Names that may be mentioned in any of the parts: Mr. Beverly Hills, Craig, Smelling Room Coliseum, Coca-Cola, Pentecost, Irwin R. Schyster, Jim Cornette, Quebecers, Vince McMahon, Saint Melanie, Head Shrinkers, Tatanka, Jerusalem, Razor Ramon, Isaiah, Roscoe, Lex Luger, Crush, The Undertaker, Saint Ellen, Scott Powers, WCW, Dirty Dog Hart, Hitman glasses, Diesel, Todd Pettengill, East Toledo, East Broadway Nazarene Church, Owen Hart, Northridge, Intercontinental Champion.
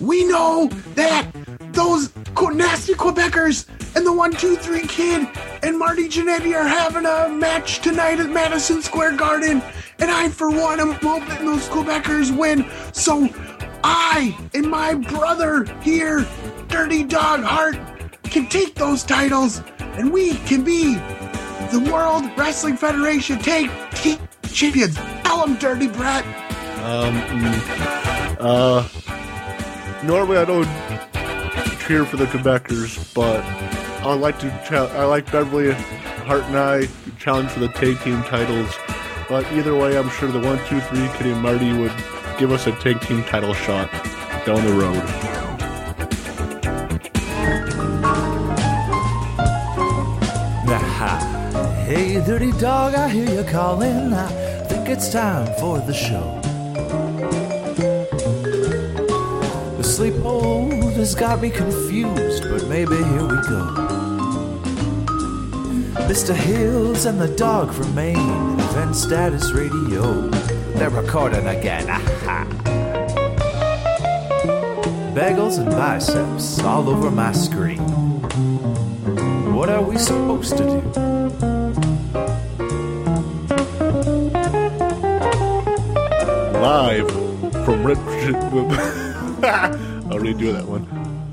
We know that those nasty Quebecers and the 1-2-3 Kid and Marty Jannetty are having a match tonight at Madison Square Garden. And I, for one, am hoping those Quebecers win. So I and my brother here, Dirty Dog Hart, can take those titles. And we can be the World Wrestling Federation champions. Tell them, Dirty Brett. Normally I don't cheer for the Quebecers, but I like to. I like Beverly Hart and I to challenge for the tag team titles. But either way, I'm sure the 1-2-3 Kid and Marty would give us a tag team title shot down the road. Hey, Dirty Dog, I hear you calling. I think it's time for the show. The sleep hold has got me confused, but maybe here we go. Mr. Hills and the dog from Main Event Status Radio. They're recording again. Bagels and biceps all over my screen. What are we supposed to do? Live from Richmond. I'll redo that one.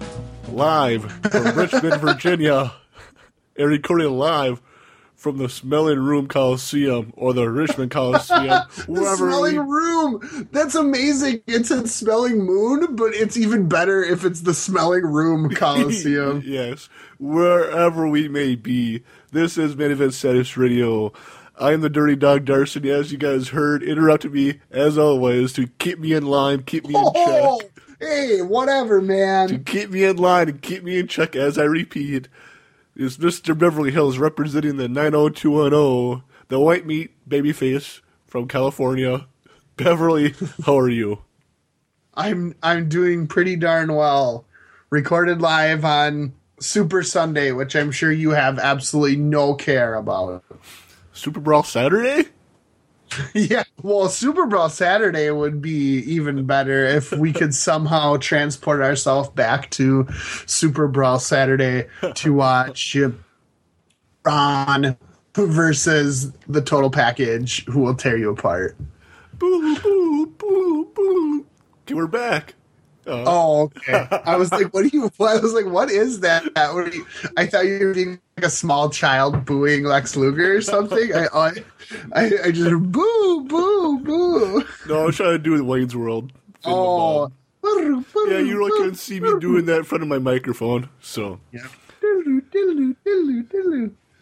Live from Richmond, Virginia. And recorded live from the Smelling Room Coliseum or the Richmond Coliseum. The Smelling Room! That's amazing. It's in Smelling Moon, but it's even better if it's the Smelling Room Coliseum. Yes. Wherever we may be, this is Main Event Status Radio. I am the Dirty Dog Darson, as you guys heard, interrupted me, as always, to keep me in line, keep me in check. Hey, whatever, man. To keep me in line and keep me in check, as I repeat, is Mr. Beverly Hills representing the 90210, the white meat babyface from California. Beverly, how are you? I'm doing pretty darn well. Recorded live on Super Sunday, which I'm sure you have absolutely no care about. Super Brawl Saturday? Yeah, well, Super Brawl Saturday would be even better if we could somehow transport ourselves back to Super Brawl Saturday to watch Ron versus the Total Package, who will tear you apart. Boo, boo, boo, boo. Okay, we're back. Oh, okay. I was like, what do you? I was like, what is that? I thought you were being like a small child booing Lex Luger or something. I just boo, boo, boo. No, I was trying to do it with Wayne's World. Oh, yeah, you really couldn't see me doing that in front of my microphone. So, yeah.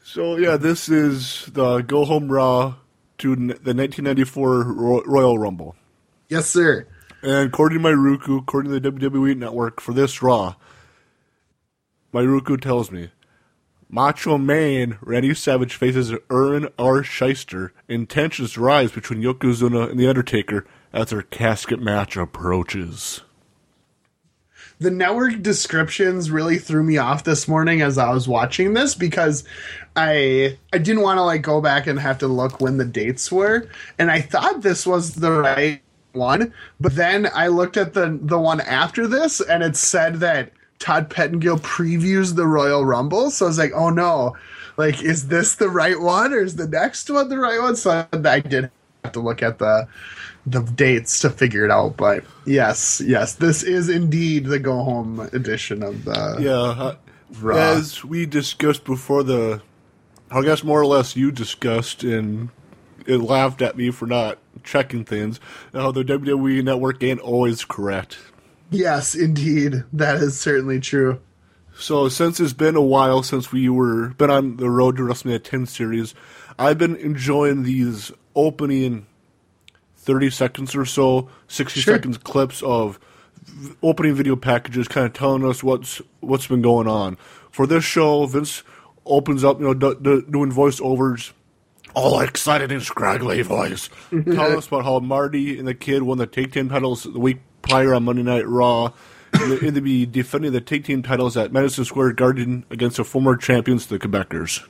So yeah, this is the Go Home Raw to the 1994 Royal Rumble. Yes, sir. And according to Myruku, according to the WWE Network, for this Raw, Myruku tells me, Macho Man Randy Savage faces Irwin R. Schyster, and tensions rise between Yokozuna and The Undertaker as their casket match approaches. The network descriptions really threw me off this morning as I was watching this because I didn't want to like go back and have to look when the dates were, and I thought this was the right one, but then I looked at the one after this and it said that Todd Pettengill previews the Royal Rumble, so I was like, oh no, like, is this the right one or is the next one the right one? So I did have to look at the dates to figure it out, but yes, this is indeed the Go Home edition of the Raw. As we discussed before I guess more or less you discussed in it laughed at me for not checking things. The WWE Network ain't always correct. Yes, indeed. That is certainly true. So since it's been a while since we were been on the road to WrestleMania 10 series, I've been enjoying these opening 30 seconds or so, 60 seconds clips of opening video packages kind of telling us what's been going on. For this show, Vince opens up, doing voiceovers, all excited and scraggly voice, telling us about how Marty and the Kid won the tag team titles the week prior on Monday Night Raw, and they'd be defending the tag team titles at Madison Square Garden against the former champions, the Quebecers.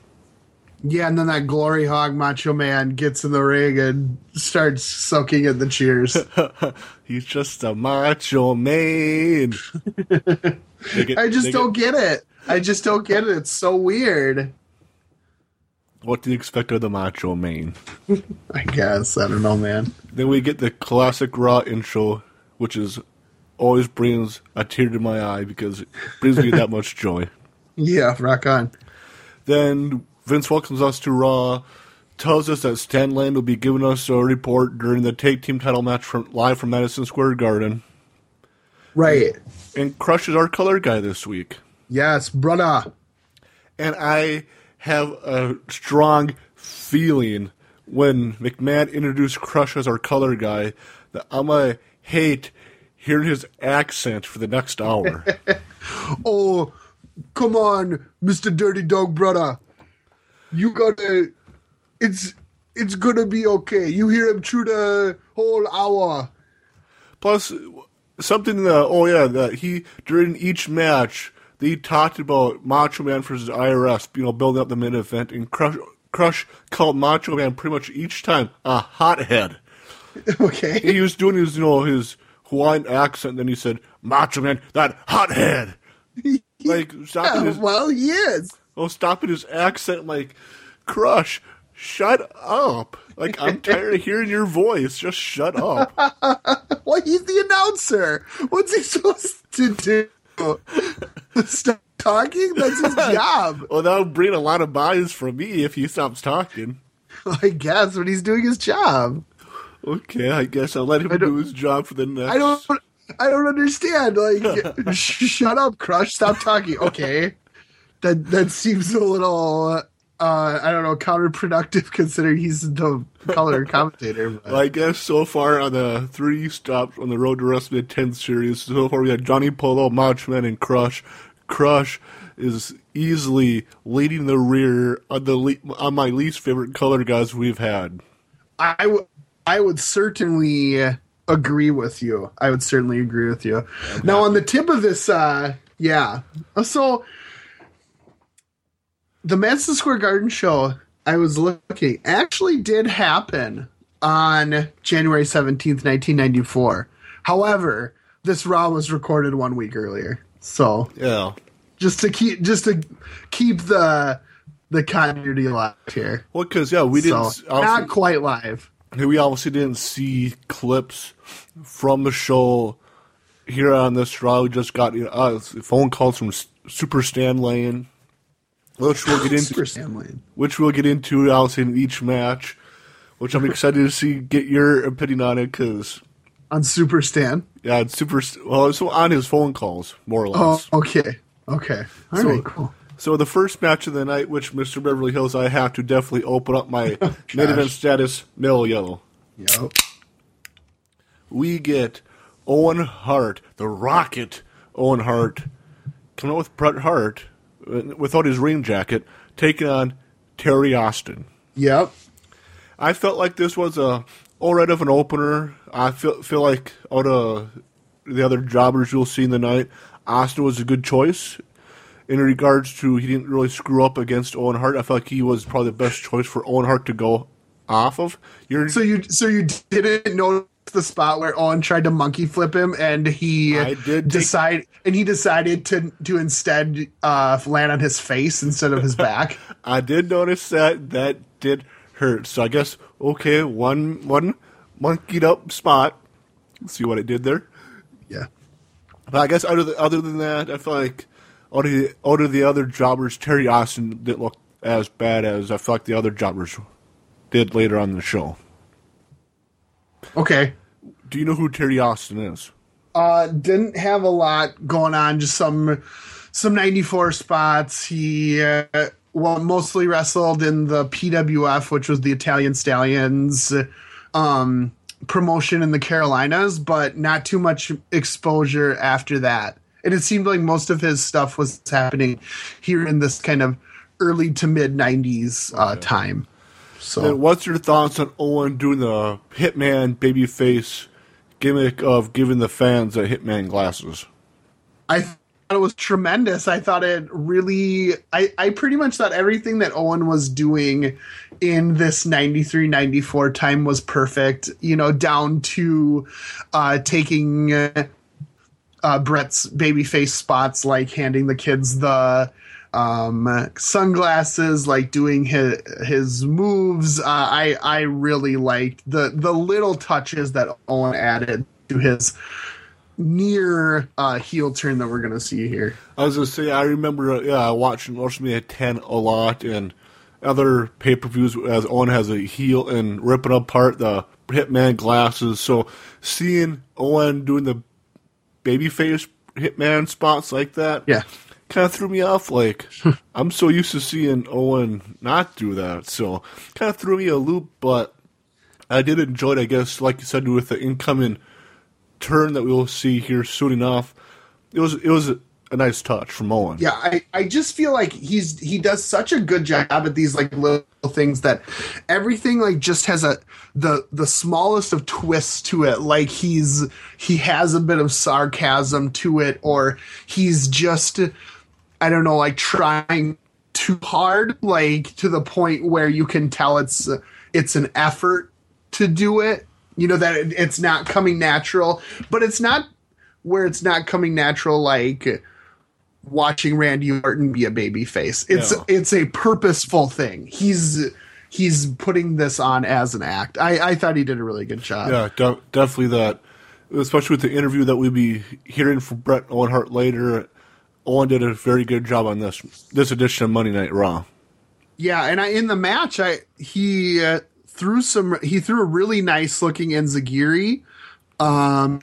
Yeah, and then that glory hog Macho Man gets in the ring and starts soaking in the cheers. He's just a Macho Man. I just don't get it. It's so weird. What do you expect of the Macho Man? I guess. I don't know, man. Then we get the classic Raw intro, which is always brings a tear to my eye because it brings me that much joy. Yeah, rock on. Then Vince welcomes us to Raw, tells us that Stan Lane will be giving us a report during the tag team title match live from Madison Square Garden. Right. And Crush is our color guy this week. Yes, brother. And I have a strong feeling when McMahon introduced Crush as our color guy that I'm going to hate hearing his accent for the next hour. Oh, come on, Mr. Dirty Dog Brother. You gotta... It's gonna be okay. You hear him through the whole hour. Plus, something that... Oh, yeah, that he... During each match... They talked about Macho Man versus IRS, you know, building up the main event, and Crush called Macho Man pretty much each time a hothead. Okay. He was doing his, you know, his Hawaiian accent, and then he said, Macho Man, that hothead. Like, stopping his... Well, he is. Oh, stopping his accent, like, Crush, shut up. Like, I'm tired of hearing your voice. Just shut up. Well, he's the announcer. What's he supposed to do? Stop talking? That's his job. Well, that'll bring a lot of buys from me if he stops talking. I guess, but he's doing his job. Okay, I guess I'll let him do his job for the next... I don't understand. Like, shut up, Crush. Stop talking. Okay. That seems a little... I don't know, counterproductive considering he's the color commentator. But. Well, I guess so far on the three stops on the Road to WrestleMania 10 series, so far we had Johnny Polo, Macho Man, and Crush. Crush is easily leading the rear on on my least favorite color guys we've had. I would certainly agree with you. Yeah, now, on the tip of this, yeah. So... The Madison Square Garden show, I was looking, actually did happen on January 17th, 1994. However, this Raw was recorded 1 week earlier. So, yeah. Just to keep the continuity alive here. Well, because, yeah, we didn't... So, not quite live. We obviously didn't see clips from the show here on this Raw. We just got phone calls from Super Stan Lane. Which we'll get into, obviously, in each match, which I'm excited to see, get your opinion on it, because... On Super Stan? Yeah, so on his phone calls, more or less. Oh, okay. All right, cool. So the first match of the night, which Mr. Beverly Hills, I have to definitely open up my main event status, Mill Yellow. Yep. We get Owen Hart, the Rocket Owen Hart, coming out with Bret Hart, without his ring jacket, taking on Terry Austin. Yep. I felt like this was alright of an opener. I feel like out of the other jobbers you'll see in the night, Austin was a good choice in regards to he didn't really screw up against Owen Hart. I felt like he was probably the best choice for Owen Hart to go off of. So you didn't notice the spot where Owen tried to monkey flip him, and he decided to instead land on his face instead of his back. I did notice that did hurt. So I guess okay, one monkeyed up spot. Let's see what it did there. Yeah, but I guess other than that, I feel like out of the other jobbers, Terry Austin didn't look as bad as I feel like the other jobbers did later on in the show. Okay. Do you know who Terry Austin is? Didn't have a lot going on, just some 94 spots. He mostly wrestled in the PWF, which was the Italian Stallions promotion in the Carolinas, but not too much exposure after that. And it seemed like most of his stuff was happening here in this kind of early to mid-90s time. So, and what's your thoughts on Owen doing the Hitman babyface gimmick of giving the fans a Hitman glasses? I it was tremendous. I thought it really, I pretty much thought everything that Owen was doing in this 93-94 time was perfect, you know, down to taking Bret's babyface spots, like handing the kids the sunglasses, like doing his moves. I really liked the little touches that Owen added to his near heel turn that we're gonna see here. I was gonna say, I remember watching WrestleMania 10 a lot and other pay per views as Owen has a heel and ripping apart the Hitman glasses. So seeing Owen doing the babyface Hitman spots like that, yeah, kind of threw me off. Like, I'm so used to seeing Owen not do that, so kind of threw me a loop. But I did enjoy it, I guess, like you said, with the incoming turn that we will see here soon enough. It was a nice touch from Owen. Yeah, I just feel like he does such a good job at these like little things that everything like just has the smallest of twists to it. Like he has a bit of sarcasm to it, or he's just, I don't know, like trying too hard, like to the point where you can tell it's an effort to do it. You know, that it's not coming natural, but it's not where it's not coming natural like watching Randy Orton be a babyface. It's a purposeful thing. He's putting this on as an act. I thought he did a really good job. Yeah, definitely that. Especially with the interview that we'll be hearing from Bret and Owen Hart later, Owen did a very good job on this edition of Monday Night Raw. Yeah, and in the match, he threw a really nice looking Enziguri.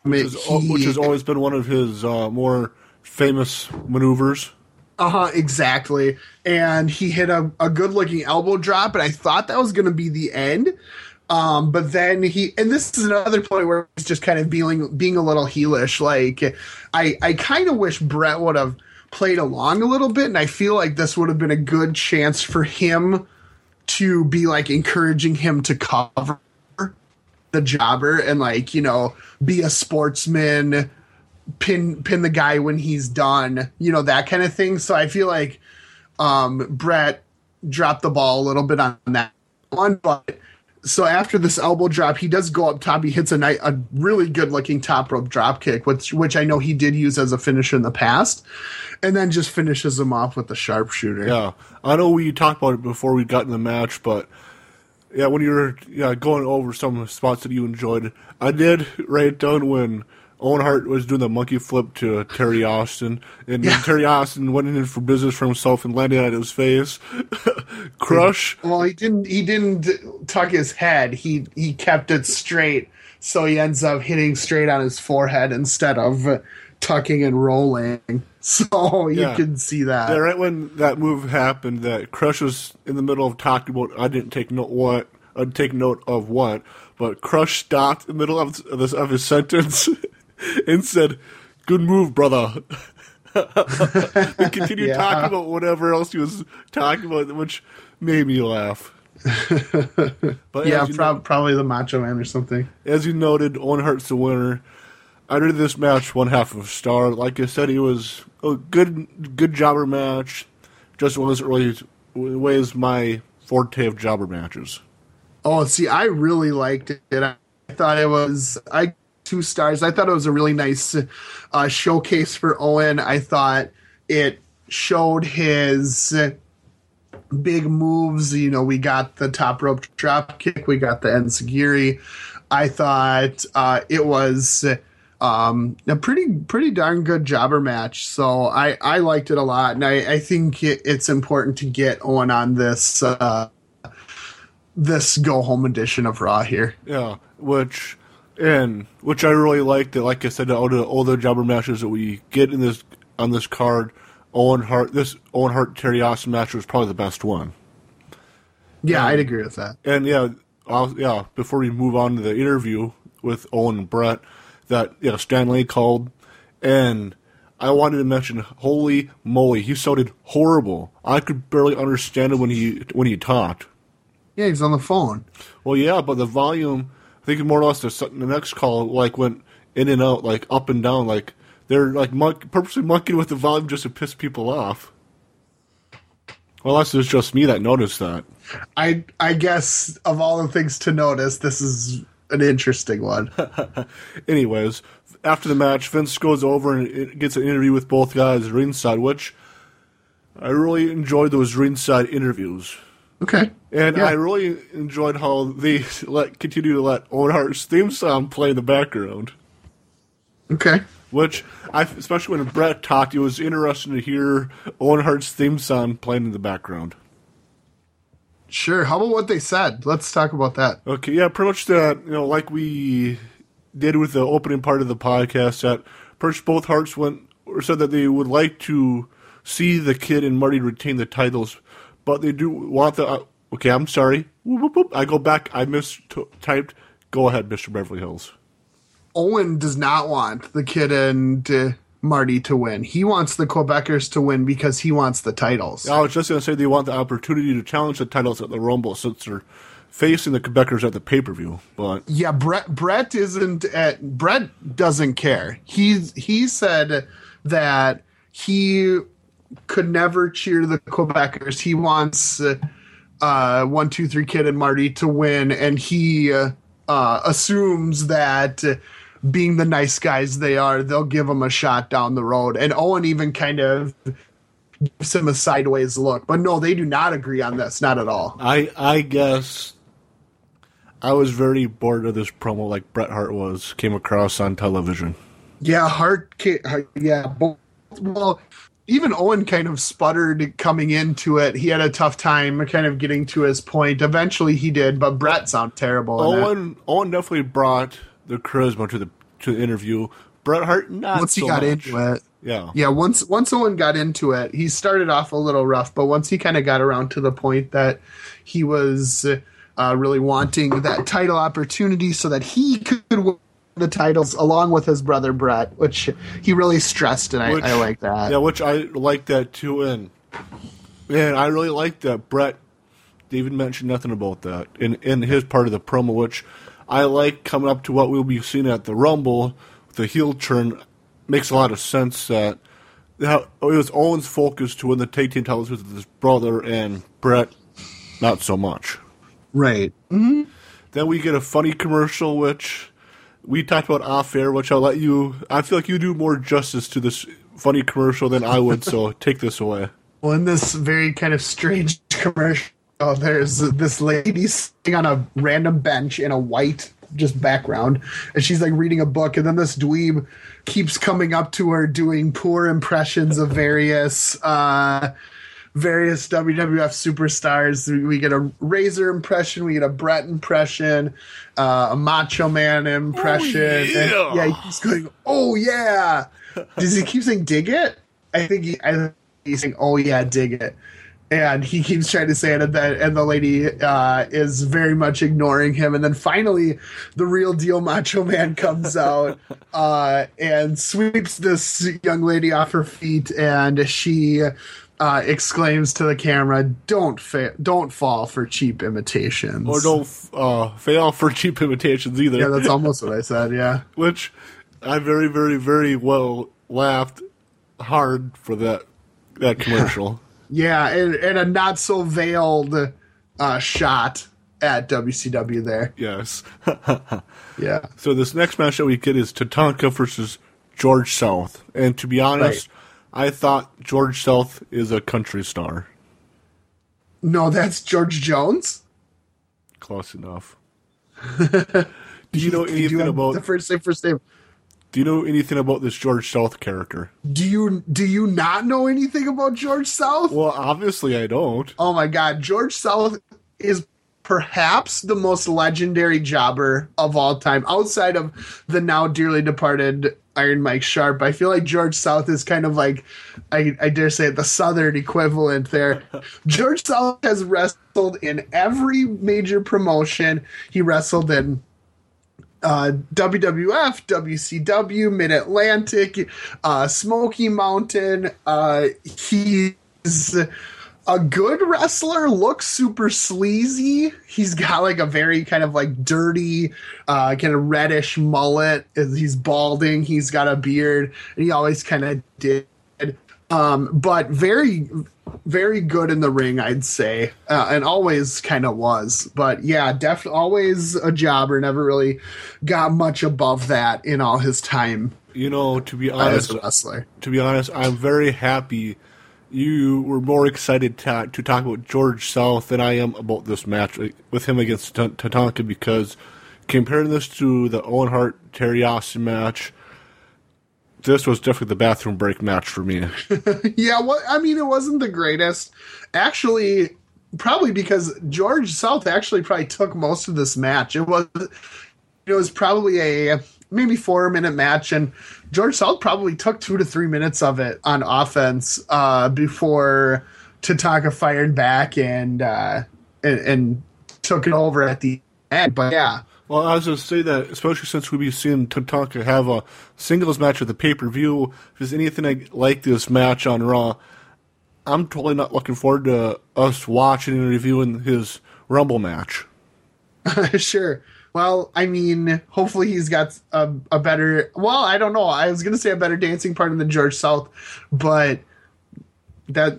Which has always been one of his more famous maneuvers. Uh-huh, exactly. And he hit a good-looking elbow drop, and I thought that was going to be the end. But then and this is another point where he's just kind of being a little heelish. Like, I kind of wish Bret would have played along a little bit, and I feel like this would have been a good chance for him to be, like, encouraging him to cover the jobber and, like, you know, be a sportsman, pin the guy when he's done, you know, that kind of thing. So I feel like Bret dropped the ball a little bit on that one. But so after this elbow drop, he does go up top. He hits a really good looking top rope drop kick, which I know he did use as a finisher in the past, and then just finishes him off with the sharpshooter. Yeah, I know we talked about it before we got in the match, but yeah, when you're going over some spots that you enjoyed, I did write it down when Owen Hart was doing the monkey flip to Terry Austin, and Terry Austin went in for business for himself and landed at his face. Crush. Well, he didn't tuck his head. He kept it straight, so he ends up hitting straight on his forehead instead of tucking and rolling. So you can see that. Yeah, right when that move happened, that Crush was in the middle of talking about, I'd take note of what, but Crush stopped in the middle of his sentence and said, "Good move, brother." And continued talking about whatever else he was talking about, which made me laugh. But yeah, probably the Macho Man or something. As you noted, Owen Hart's the winner. I rated this match 1.5 stars. Like I said, it was a good jobber match. Just one of those early ways my forte of jobber matches. Oh, see, I really liked it. I thought it was 2 stars. I thought it was a really nice showcase for Owen. I thought it showed his big moves. You know, we got the top rope drop kick. We got the Enziguri. I thought it was a pretty darn good jobber match, so I liked it a lot, and I think it's important to get Owen on this this go home edition of Raw here. Yeah, which I really liked it. Like I said, out of all the jobber matches that we get in this on this card, this Owen Hart Terry Austin match was probably the best one. Yeah, I'd agree with that. And before we move on to the interview with Owen and Bret, Stan Lane called, and I wanted to mention, holy moly, he sounded horrible. I could barely understand it when he talked. Yeah, he's on the phone. Well, yeah, but the volume, I think more or less the next call like went in and out, like up and down, like They're like purposely monkeying with the volume just to piss people off. Well, unless it was just me that noticed that. I guess of all the things to notice, this is an interesting one. Anyways, after the match, Vince goes over and gets an interview with both guys ringside, which I really enjoyed those ringside interviews. Okay. And yeah. I really enjoyed how they continue to let Owen Hart's theme song play in the background. Okay. Which, especially when Bret talked, it was interesting to hear Owen Hart's theme song playing in the background. Sure. How about what they said? Let's talk about that. Okay. Yeah, pretty much that, like we did with the opening part of the podcast, that first both Harts said that they would like to see the Kid and Marty retain the titles, but they do want the... okay, I'm sorry. Whoop, whoop, whoop. I go back. I mistyped. Go ahead, Mr. Beverly Hills. Owen does not want the Kid and Marty to win. He wants the Quebecers to win because he wants the titles. I was just going to say they want the opportunity to challenge the titles at the Rumble since they're facing the Quebecers at the pay-per-view. But yeah, Bret doesn't care. He said that he could never cheer the Quebecers. He wants 1-2-3 Kid and Marty to win, and he assumes that being the nice guys they are, they'll give them a shot down the road. And Owen even kind of gives him a sideways look. But no, they do not agree on this, not at all. I guess I was very bored of this promo like Bret Hart came across on television. Yeah, well, even Owen kind of sputtered coming into it. He had a tough time kind of getting to his point. Eventually he did, but Bret sounded terrible. Owen definitely brought the charisma to the interview. Bret Hart, not once he so got much into it. Yeah. Yeah, once Owen got into it, he started off a little rough, but once he kind of got around to the point that he was really wanting that title opportunity so that he could win the titles along with his brother Bret, which he really stressed, and I like that. Yeah, which I like that too. And man, I really like that Bret David mentioned nothing about that in his part of the promo, which I like coming up to what we'll be seeing at the Rumble. The heel turn makes a lot of sense that it was Owen's focus to win the tag team titles with his brother, and Bret not so much. Right. Mm-hmm. Then we get a funny commercial, which we talked about off air, which I'll let you. I feel like you do more justice to this funny commercial than I would, so take this away. Well, in this very kind of strange commercial, there's this lady sitting on a random bench in a white just background, and she's like reading a book, and then this dweeb keeps coming up to her doing poor impressions of various WWF superstars. We get a Razor impression, we get a Bret impression, a Macho Man impression. Oh, yeah. And, yeah, he keeps going, oh, yeah. Does he keep saying, dig it? I think he's saying, oh, yeah, dig it. And he keeps trying to say it, and the lady is very much ignoring him. And then finally, the real deal Macho Man comes out and sweeps this young lady off her feet, and she exclaims to the camera, don't fall for cheap imitations. Or don't fail for cheap imitations either. Yeah, that's almost what I said, yeah. Which I very, very, very well laughed hard for that commercial. Yeah, and a not-so-veiled shot at WCW there. Yes. Yeah. So this next match that we get is Tatanka versus George South. And to be honest... Right. I thought George South is a country star. No, that's George Jones. Close enough. Do you know anything about the first name? Do you know anything about this George South character? Do you not know anything about George South? Well, obviously I don't. Oh my God, George South is perhaps the most legendary jobber of all time, outside of the now dearly departed Iron Mike Sharp. I feel like George South is kind of like, I dare say, the Southern equivalent there. George South has wrestled in every major promotion. He wrestled in WWF, WCW, Mid-Atlantic, Smoky Mountain. He's a good wrestler looks super sleazy. He's got like a very kind of like dirty, kind of reddish mullet. He's balding. He's got a beard. And he always kind of did. But very, very good in the ring, I'd say, and always kind of was. But yeah, definitely always a jobber. Never really got much above that in all his time. You know, to be honest, as a wrestler. To be honest, I'm very happy you were more excited to talk about George South than I am about this match with him against Tatanka, because comparing this to the Owen Hart Terry Austin match, this was definitely the bathroom break match for me. Yeah, well, I mean, it wasn't the greatest. Actually, probably because George South actually probably took most of this match. It was probably a maybe 4-minute match, and George South probably took 2 to 3 minutes of it on offense before Tatanka fired back and took it over at the end. But yeah. Well, I was going to say that, especially since we've been seeing Tatanka have a singles match at the pay-per-view, if there's anything like this match on Raw, I'm totally not looking forward to us watching and reviewing his Rumble match. Sure. Well, I mean, hopefully he's got a better... Well, I don't know. I was going to say a better dancing partner than George South, but that...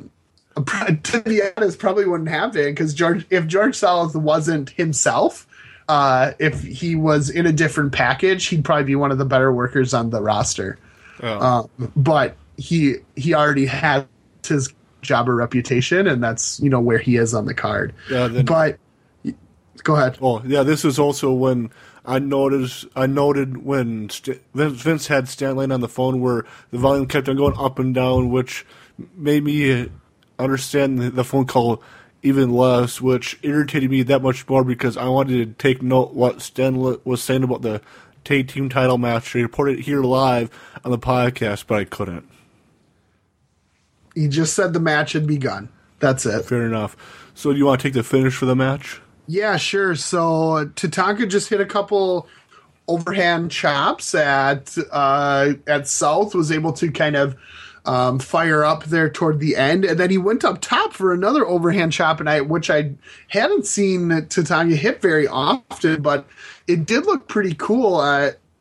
To be honest, probably wouldn't happen, because if George South wasn't himself... if he was in a different package, he'd probably be one of the better workers on the roster. Oh. But he already has his jobber reputation, and that's, you know, where he is on the card. Yeah, but go ahead. Oh yeah, this is also when I noted when Vince had Stan Lane on the phone, where the volume kept on going up and down, which made me understand the phone call even less, which irritated me that much more, because I wanted to take note what Stan was saying about the tag team title match. He reported it here live on the podcast, but I couldn't. He just said the match had begun. That's it. Fair enough. So do you want to take the finish for the match? Yeah, sure. So Tatanka just hit a couple overhand chops at South, was able to kind of fire up there toward the end, and then he went up top for another overhand chop, and which I hadn't seen Tatanka hit very often, but it did look pretty cool,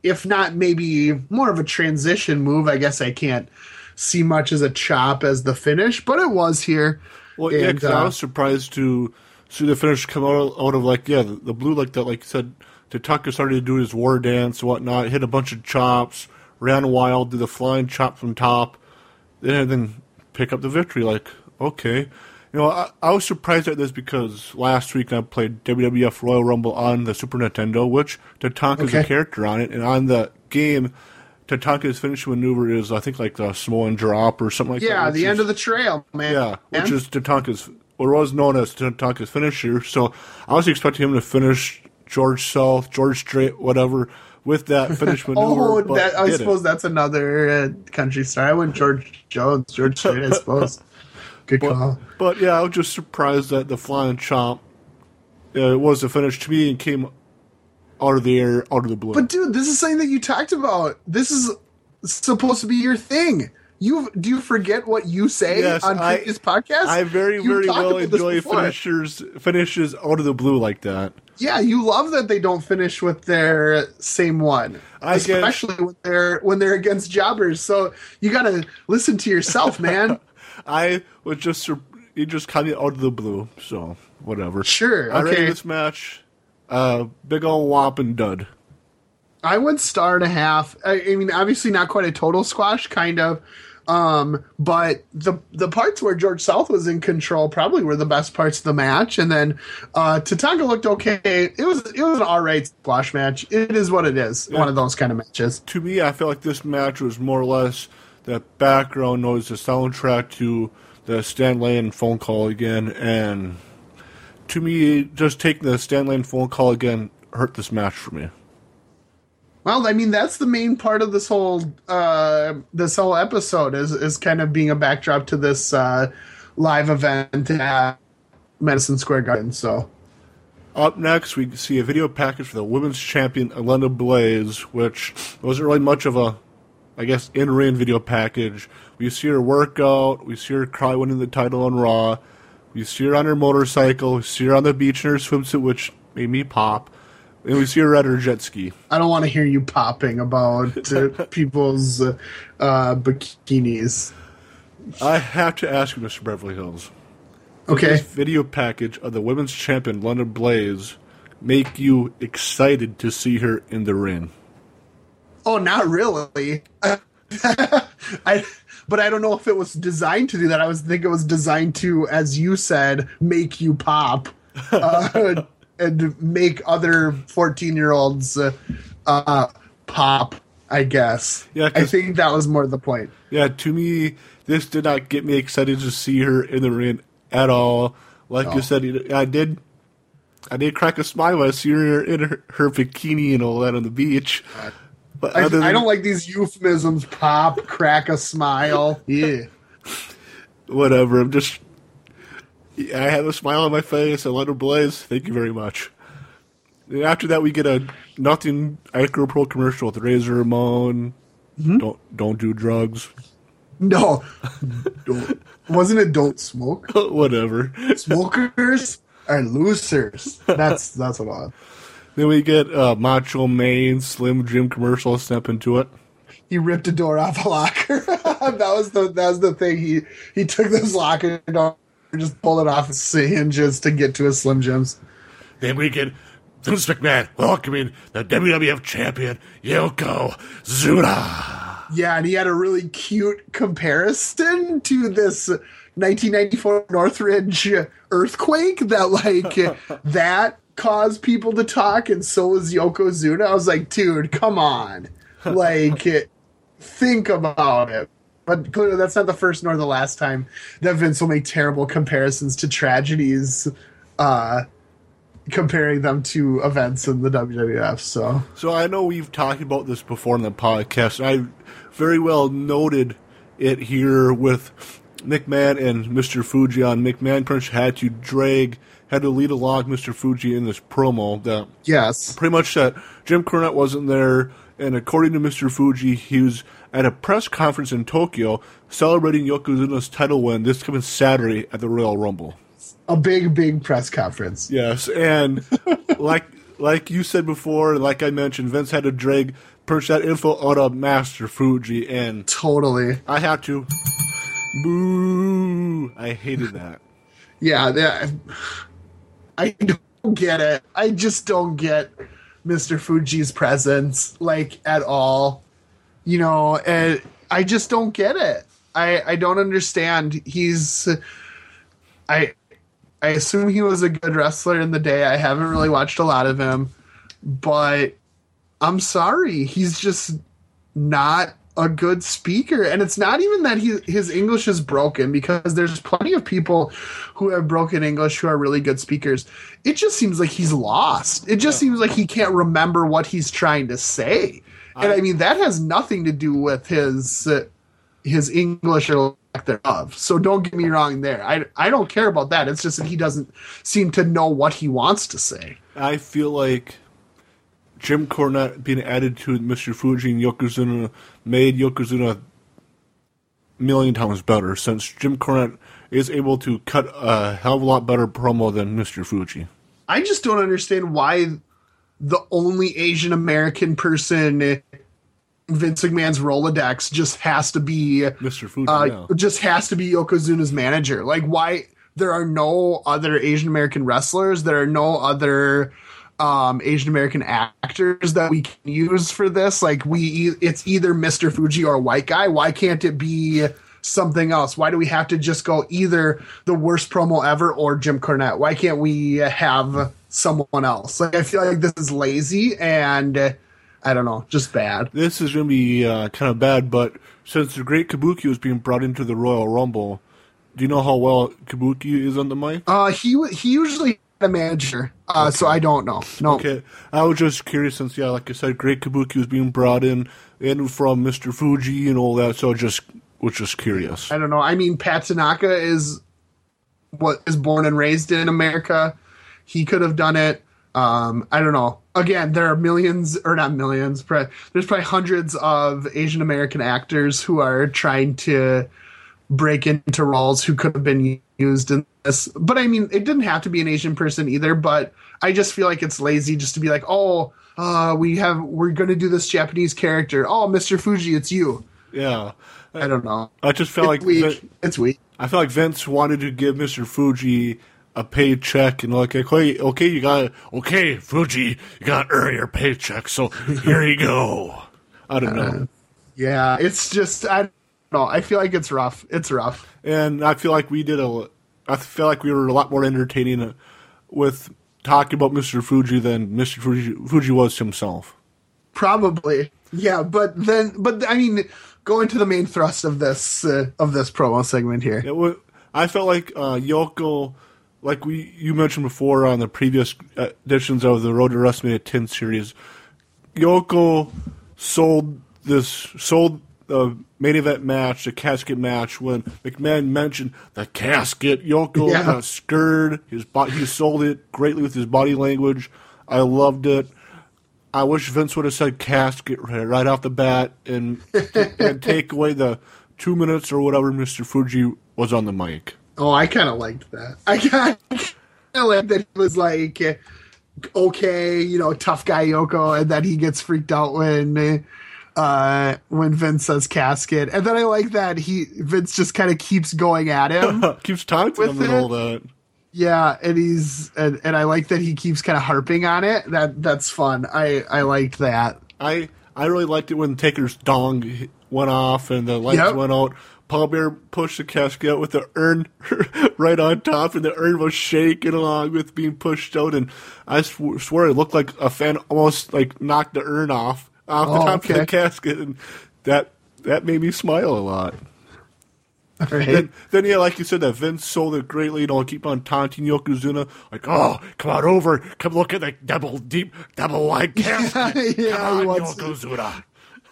if not maybe more of a transition move. I guess I can't see much as a chop as the finish, but it was here. Well, and, yeah, because I was surprised to see the finish come out of the blue, like that. Like you said, Tatanka started to do his war dance and whatnot, hit a bunch of chops, ran wild, did the flying chop from top, and then pick up the victory. Like, okay. You know, I was surprised at this because last week I played WWF Royal Rumble on the Super Nintendo, which Tatanka's a character on it. And on the game, Tatanka's finishing maneuver is, I think, like the Samoan drop or something like that. Yeah, the end of the trail, man. Yeah, which is Tatanka's, or was known as Tatanka's finisher. So I was expecting him to finish George South, George Strait, whatever, with that finish maneuver. I suppose that's another country star. I went George Jones, George Strait, I suppose. Good call. But yeah, I was just surprised that the flying chomp was the finish to me and came out of the air, out of the blue. But dude, this is something that you talked about. This is supposed to be your thing. Do you forget what you say on previous podcasts? I very, very well enjoy finishes out of the blue like that. Yeah, you love that they don't finish with their same one, especially when they're against jobbers. So you got to listen to yourself, man. I was just you just kind of out of the blue, so whatever. Sure, okay. I rated this match big ol' whop and dud. I went 1.5 stars. I mean, obviously not quite a total squash, kind of. But the parts where George South was in control probably were the best parts of the match. And then Tatanka looked okay. It was an all right squash match. It is what it is. Yeah. One of those kind of matches. To me, I feel like this match was more or less the background noise, the soundtrack to the Stan Lane phone call again. And to me, just taking the Stan Lane phone call again hurt this match for me. Well, I mean, that's the main part of this whole episode is kind of being a backdrop to this live event at Madison Square Garden. So, up next, we see a video package for the women's champion Alundra Blaze, which wasn't really much of a, I guess, in-ring video package. We see her workout. We see her cry winning the title on Raw. We see her on her motorcycle. We see her on the beach in her swimsuit, which made me pop. And we see her at her jet ski. I don't want to hear you popping about people's bikinis. I have to ask you, Mr. Beverly Hills. Okay. Does this video package of the women's champion, London Blaze, make you excited to see her in the ring? Oh, not really. But I don't know if it was designed to do that. I was thinking it was designed to, as you said, make you pop and make other 14-year-olds pop, I guess. Yeah, I think that was more the point. Yeah, to me, this did not get me excited to see her in the ring at all. Like you said, I did crack a smile when I see her in her bikini and all that on the beach. But I don't like these euphemisms. Pop, crack a smile. Yeah. Whatever. I had a smile on my face. I let her blaze. Thank you very much. And after that, we get a nothing Acro Pro commercial with Razor Ramon. Mm-hmm. Don't do drugs. No. Wasn't it don't smoke? Whatever. Smokers are losers. That's a lot. Then we get Macho Man, Slim Jim commercial. Step into it. He ripped a door off a locker. that was the thing. He took this locker door and just pulled it off its hinges to get to his Slim Jims. Then we get Vince McMahon welcoming the WWF champion Yokozuna. Yeah, and he had a really cute comparison to this 1994 Northridge earthquake that caused people to talk, and so was Yokozuna. I was like, dude, come on. Think about it. But clearly that's not the first nor the last time that Vince will make terrible comparisons to tragedies, comparing them to events in the WWF. So I know we've talked about this before in the podcast. I very well noted it here with McMahon and Mr. Fuji on McMahon Prince had to lead along Mr. Fuji in this promo that pretty much that Jim Cornette wasn't there, and according to Mr. Fuji, he was at a press conference in Tokyo celebrating Yokozuna's title win this coming Saturday at the Royal Rumble. A big, big press conference. Yes, and like you said before, like I mentioned, Vince had to purge that info out of Master Fuji, and totally. I have to. Boo! I hated that. I don't get it. I just don't get Mr. Fuji's presence, at all. You know, and I just don't get it. I don't understand. I assume he was a good wrestler in the day. I haven't really watched a lot of him. But I'm sorry. He's just not a good speaker. And it's not even that his English is broken, because there's plenty of people who have broken English who are really good speakers. It just seems like he's lost. It just seems like he can't remember what he's trying to say. And I mean, that has nothing to do with his English or lack thereof. So don't get me wrong there. I don't care about that. It's just that he doesn't seem to know what he wants to say. I feel like Jim Cornette being added to Mr. Fuji and Yokozuna made Yokozuna a million times better, since Jim Cornette is able to cut a hell of a lot better promo than Mr. Fuji. I just don't understand why the only Asian American person in Vince McMahon's Rolodex just has to be Mr. Fuji. Just has to be Yokozuna's manager. Why there are no other Asian American wrestlers? There are no other Asian American actors that we can use for this. It's either Mr. Fuji or a white guy. Why can't it be something else? Why do we have to just go either the worst promo ever or Jim Cornette? Why can't we have someone else? I feel like this is lazy and I don't know, just bad. This is going to be kind of bad, but since the Great Kabuki was being brought into the Royal Rumble, do you know how well Kabuki is on the mic? He usually a manager, okay. So I don't know. No. Okay, I was just curious since, like I said, Great Kabuki was being brought in from Mr. Fuji and all that, so I was just curious. I don't know. I mean, Pat Tanaka is born and raised in America. He could have done it. I don't know. Again, there are there's probably hundreds of Asian American actors who are trying to break into roles who could have been used in this. But I mean, it didn't have to be an Asian person either, but I just feel like it's lazy just to be like, oh, we're going to do this Japanese character. Oh, Mr. Fuji, it's you. Yeah. I don't know. I just felt like it's weak. I felt like Vince wanted to give Mr. Fuji a paycheck and like, okay, you got it. Okay, Fuji, you got to earn your paycheck. So here you go. I don't know. Yeah, it's just, I don't know. I feel like it's rough. It's rough. And I feel like we were a lot more entertaining with talking about Mr. Fuji than Mr. Fuji was himself. Probably. Yeah, but I mean, going to the main thrust of this promo segment here. I felt like Yoko, like you mentioned before on the previous editions of the Road to WrestleMania 10 series, Yoko sold the main event match, the casket match, when McMahon mentioned the casket. Yoko scurred his body. He sold it greatly with his body language. I loved it. I wish Vince would have said casket right off the bat and take away the 2 minutes or whatever Mr. Fuji was on the mic. Oh, I kind of liked that. I kind of liked that he was like, okay, you know, tough guy Yoko, and then he gets freaked out when Vince says casket. And then I like that Vince just kind of keeps going at him. Keeps taunting him and all that. Yeah, and I like that he keeps kind of harping on it. That's fun. I liked that. I really liked it when Taker's dong went off and the lights went out. Paul Bearer pushed the casket out with the urn right on top, and the urn was shaking along with being pushed out. And I swear it looked like a fan almost like knocked the urn off the top of the casket, and that made me smile a lot. Right. Then yeah, like you said, that Vince sold it greatly. You know, keep on taunting Yokozuna, like, "Oh, come on over, come look at that double wide casket." Come on, Yokozuna.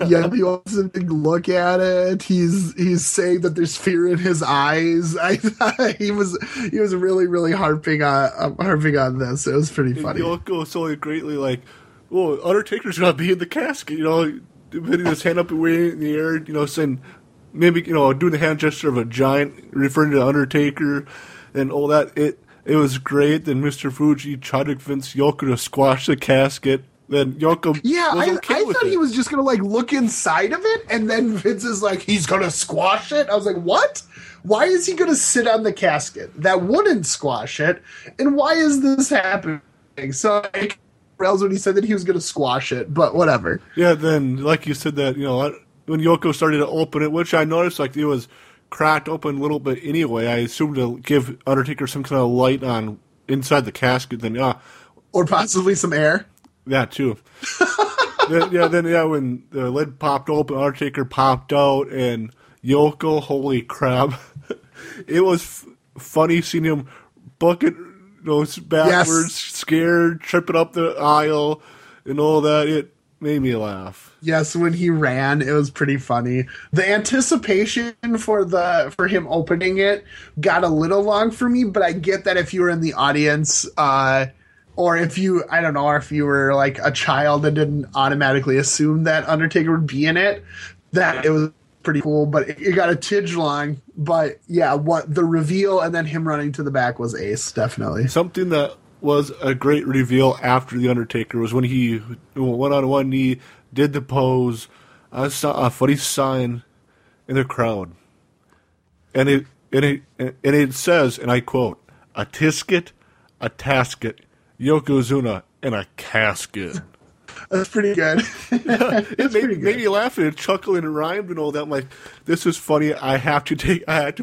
Yeah, he wants him to look at it. He's saying that there's fear in his eyes. I thought he was really, really harping on this. It was pretty funny. And Yoko sold it greatly, like, "Well, Undertaker's gonna be in the casket," you know, putting his hand up and waving in the air, you know, saying. Maybe, you know, doing the hand gesture of a giant, referring to the Undertaker and all that. It was great. Then Mr. Fuji tried to convince Yoko to squash the casket. Then Yoko I thought he was just going to, like, look inside of it. And then Vince is like, he's going to squash it. I was like, what? Why is he going to sit on the casket? That wouldn't squash it. And why is this happening? So, like, when he said that he was going to squash it, but whatever. Yeah, then, like you said that, you know, when Yoko started to open it, which I noticed, like, it was cracked open a little bit anyway. I assumed to give Undertaker some kind of light on inside the casket. Then, or possibly some air. That, too. Then, when the lid popped open, Undertaker popped out, and Yoko, holy crap. It was funny seeing him bucket those backwards, scared, tripping up the aisle, and all that. It made me laugh. Yes, when he ran, it was pretty funny. The anticipation for him opening it got a little long for me, but I get that if you were in the audience, or if you, I don't know, or if you were like a child and didn't automatically assume that Undertaker would be in it, that it was pretty cool. But it got a tidge long. But yeah, what the reveal and then him running to the back was ace, definitely. Something that was a great reveal after the Undertaker was when he went on one knee, did the pose. I saw a funny sign in the crowd, and it says, and I quote, "A tisket, a tasket, Yokozuna, and a casket." That's pretty good. It made me laugh and chuckle and rhymed and all that. I'm like, this is funny. I have to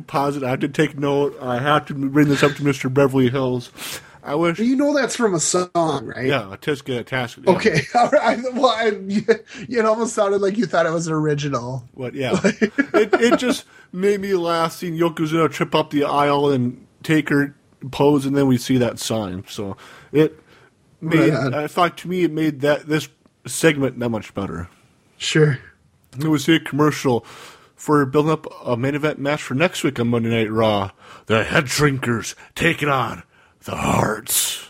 pause it. I have to take note. I have to bring this up to Mr. Beverly Hills. I wish. You know that's from a song, right? Yeah, a tisket, a tasket. Yeah. Okay. It almost sounded like you thought it was an original. But yeah. it just made me laugh seeing Yokozuna trip up the aisle and take her pose, and then we see that sign. So it made, I thought to me, it made this segment that much better. Sure. It was a commercial for building up a main event match for next week on Monday Night Raw. The Head Shrinkers take it on the Hearts.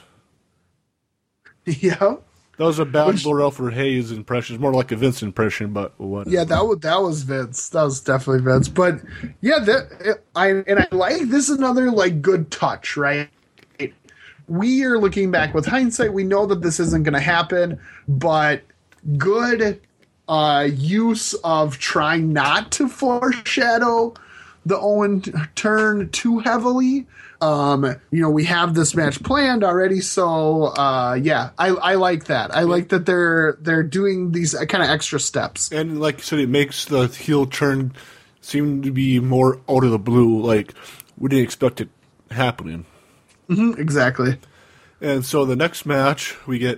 Yeah. That was a bad Laurel Hayes impression. It's more like a Vince impression, but whatever. Yeah, that was Vince. That was definitely Vince. But yeah, I like this is another like good touch, right? We are looking back with hindsight. We know that this isn't going to happen, but good use of trying not to foreshadow the Owen turn too heavily. We have this match planned already, so I like that. I like that they're doing these kind of extra steps. And like you said, it makes the heel turn seem to be more out of the blue, like we didn't expect it happening. Mm-hmm, exactly. And so the next match, we get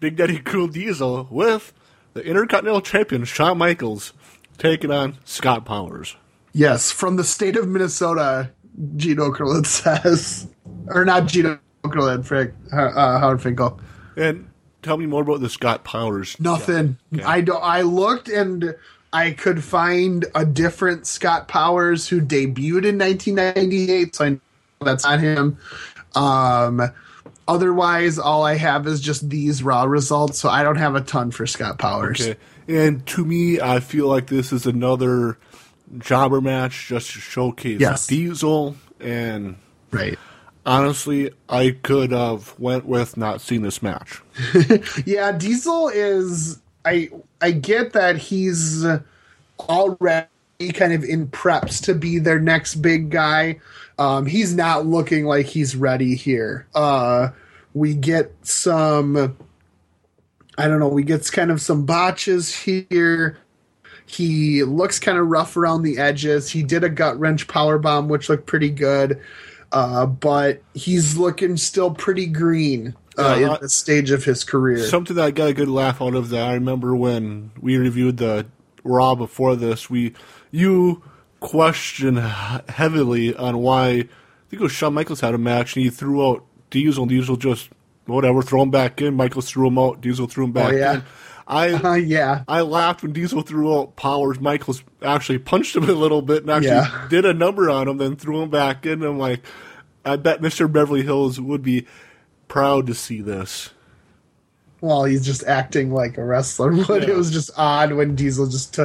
Big Daddy Cool Diesel with the Intercontinental Champion, Shawn Michaels, taking on Scott Powers. Yes, from the state of Minnesota, Gene Okerlund says. Or not Gene Okerlund, Frank, Howard Finkel. And tell me more about the Scott Powers. Nothing. Okay. I looked and I could find a different Scott Powers who debuted in 1998, so I know that's not him. Otherwise, all I have is just these Raw results, so I don't have a ton for Scott Powers. Okay. And to me, I feel like this is another jobber match just to showcase Diesel. And right. Honestly, I could have went with not seeing this match. Yeah, Diesel is... I get that he's already kind of in preps to be their next big guy. He's not looking like he's ready here. We get some... I don't know, we get kind of some botches here. He looks kind of rough around the edges. He did a gut wrench powerbomb, which looked pretty good. But he's looking still pretty green in the stage of his career. Something that I got a good laugh out of that I remember when we reviewed the Raw before this, you questioned heavily on why, I think it was Shawn Michaels had a match, and he threw out Diesel, and Diesel just... whatever, throw him back in. Michaels threw him out. Diesel threw him back in. I laughed when Diesel threw out Powers. Michaels actually punched him a little bit and actually did a number on him, then threw him back in. I'm like, I bet Mr. Beverly Hills would be proud to see this. Well, he's just acting like a wrestler would. Yeah. It was just odd when Diesel just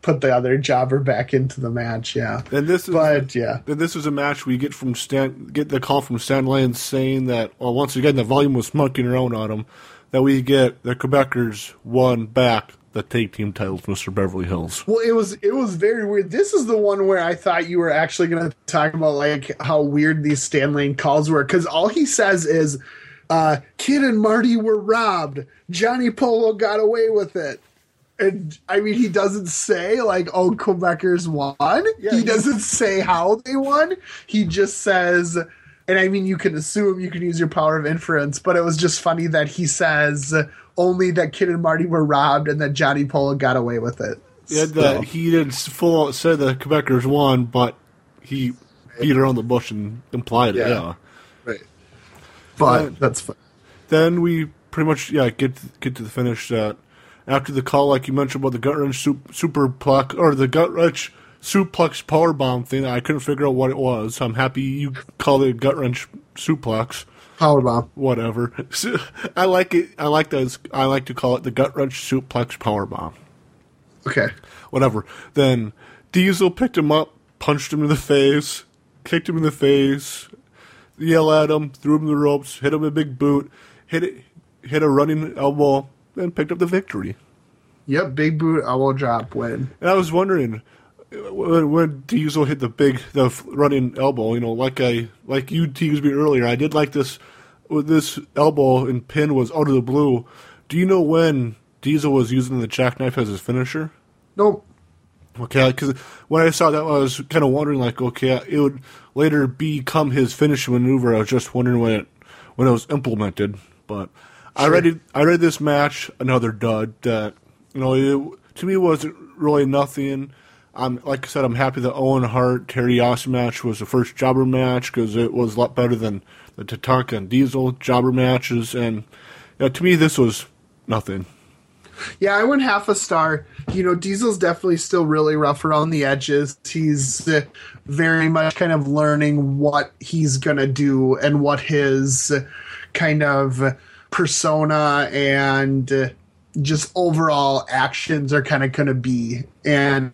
put the other jobber back into the match. Yeah, and this is a match we get get the call from Stan Lane saying that once again the volume was monkeying around on him. That we get the Quebecers won back the tag team titles, Mr. Beverly Hills. Well, it was very weird. This is the one where I thought you were actually going to talk about like how weird these Stan Lane calls were, because all he says is, Kid and Marty were robbed. Johnny Polo got away with it. And, I mean, he doesn't say, like, oh, Quebecers won. Yeah, he doesn't say how they won. He just says, and, I mean, you can assume, you can use your power of inference, but it was just funny that he says only that Kid and Marty were robbed and that Johnny Polo got away with it. Yeah, he didn't full out say the Quebecers won, but he beat around the bush and implied it, yeah. But that's fun. Then we pretty much get to the finish that after the call, like you mentioned about the gut wrench superplex or the gut wrench suplex powerbomb thing. I couldn't figure out what it was. I'm happy you called it gut wrench suplex powerbomb. Whatever. So, I like it. I like those. I like to call it the gut wrench suplex powerbomb. Okay. Whatever. Then Diesel picked him up, punched him in the face, kicked him in the face. Yell at him, threw him the ropes, hit him a big boot, hit a running elbow, and picked up the victory. Yep, big boot, elbow drop, win. And I was wondering when Diesel hit the running elbow. You know, like you teased me earlier. I did like this elbow and pin was out of the blue. Do you know when Diesel was using the jackknife as his finisher? Nope. Okay, because when I saw that, I was kind of wondering, like, okay, it would later become his finishing maneuver. I was just wondering when it was implemented. But sure. I read this match, another dud. That it, to me, wasn't really nothing. Like I said, I'm happy the Owen Hart Terry Austin match was the first jobber match because it was a lot better than the Tatanka and Diesel jobber matches. And to me, this was nothing. Yeah, I went half a star. You know, Diesel's definitely still really rough around the edges. He's very much kind of learning what he's going to do and what his kind of persona and just overall actions are kind of going to be. And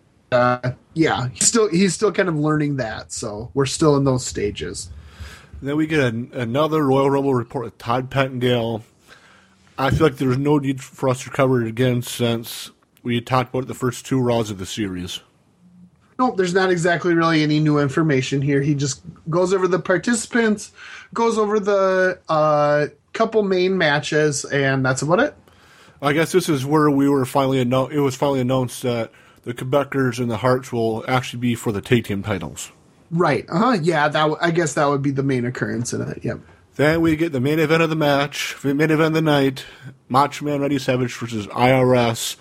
yeah, he's still kind of learning that. So we're still in those stages. Then we get another Royal Rumble report with Todd Pettengill. I feel like there's no need for us to cover it again since we talked about the first two Raws of the series. Nope, there's not exactly really any new information here. He just goes over the participants, goes over the couple main matches, and that's about it. I guess this is where we were it was finally announced that the Quebecers and the Harts will actually be for the tag team titles. Right. Yeah, I guess that would be the main occurrence in it. Yep. Then we get the main event of the match, the main event of the night, Macho Man Randy Savage versus IRS,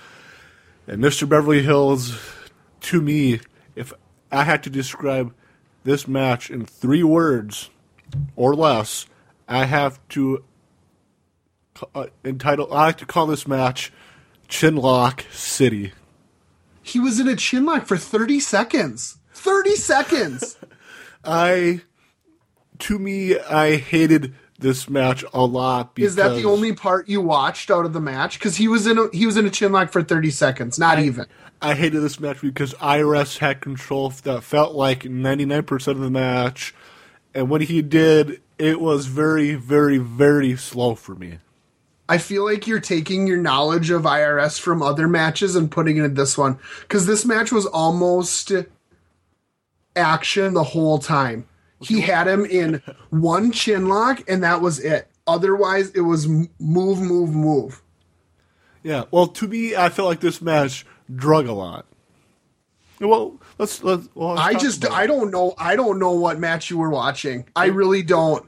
and Mr. Beverly Hills. To me, if I had to describe this match in 3 words or less, I have to I like to call this match Chinlock City. He was in a chinlock for 30 seconds. 30 seconds! To me, I hated this match a lot. Because, is that the only part you watched out of the match? Because he was in a chinlock for 30 seconds, not even. I hated this match because IRS had control that felt like 99% of the match. And when he did, it was very, very, very slow for me. I feel like you're taking your knowledge of IRS from other matches and putting it in this one. Because this match was almost action the whole time. He had him in one chin lock, and that was it. Otherwise, it was move, move, move. Yeah, well, to me, I felt like this match drug a lot. Well, let's. Well, I don't know what match you were watching. I really don't.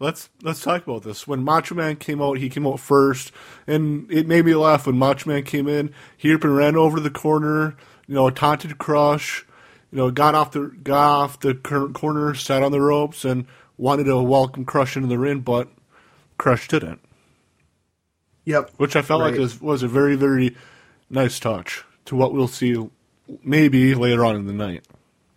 Let's talk about this. When Macho Man came out, he came out first, and it made me laugh when Macho Man came in. He ran over the corner, taunted Crush. Got off the corner, sat on the ropes, and wanted to welcome Crush into the ring, but Crush didn't. Yep. Which I felt like this was a very, very nice touch to what we'll see maybe later on in the night.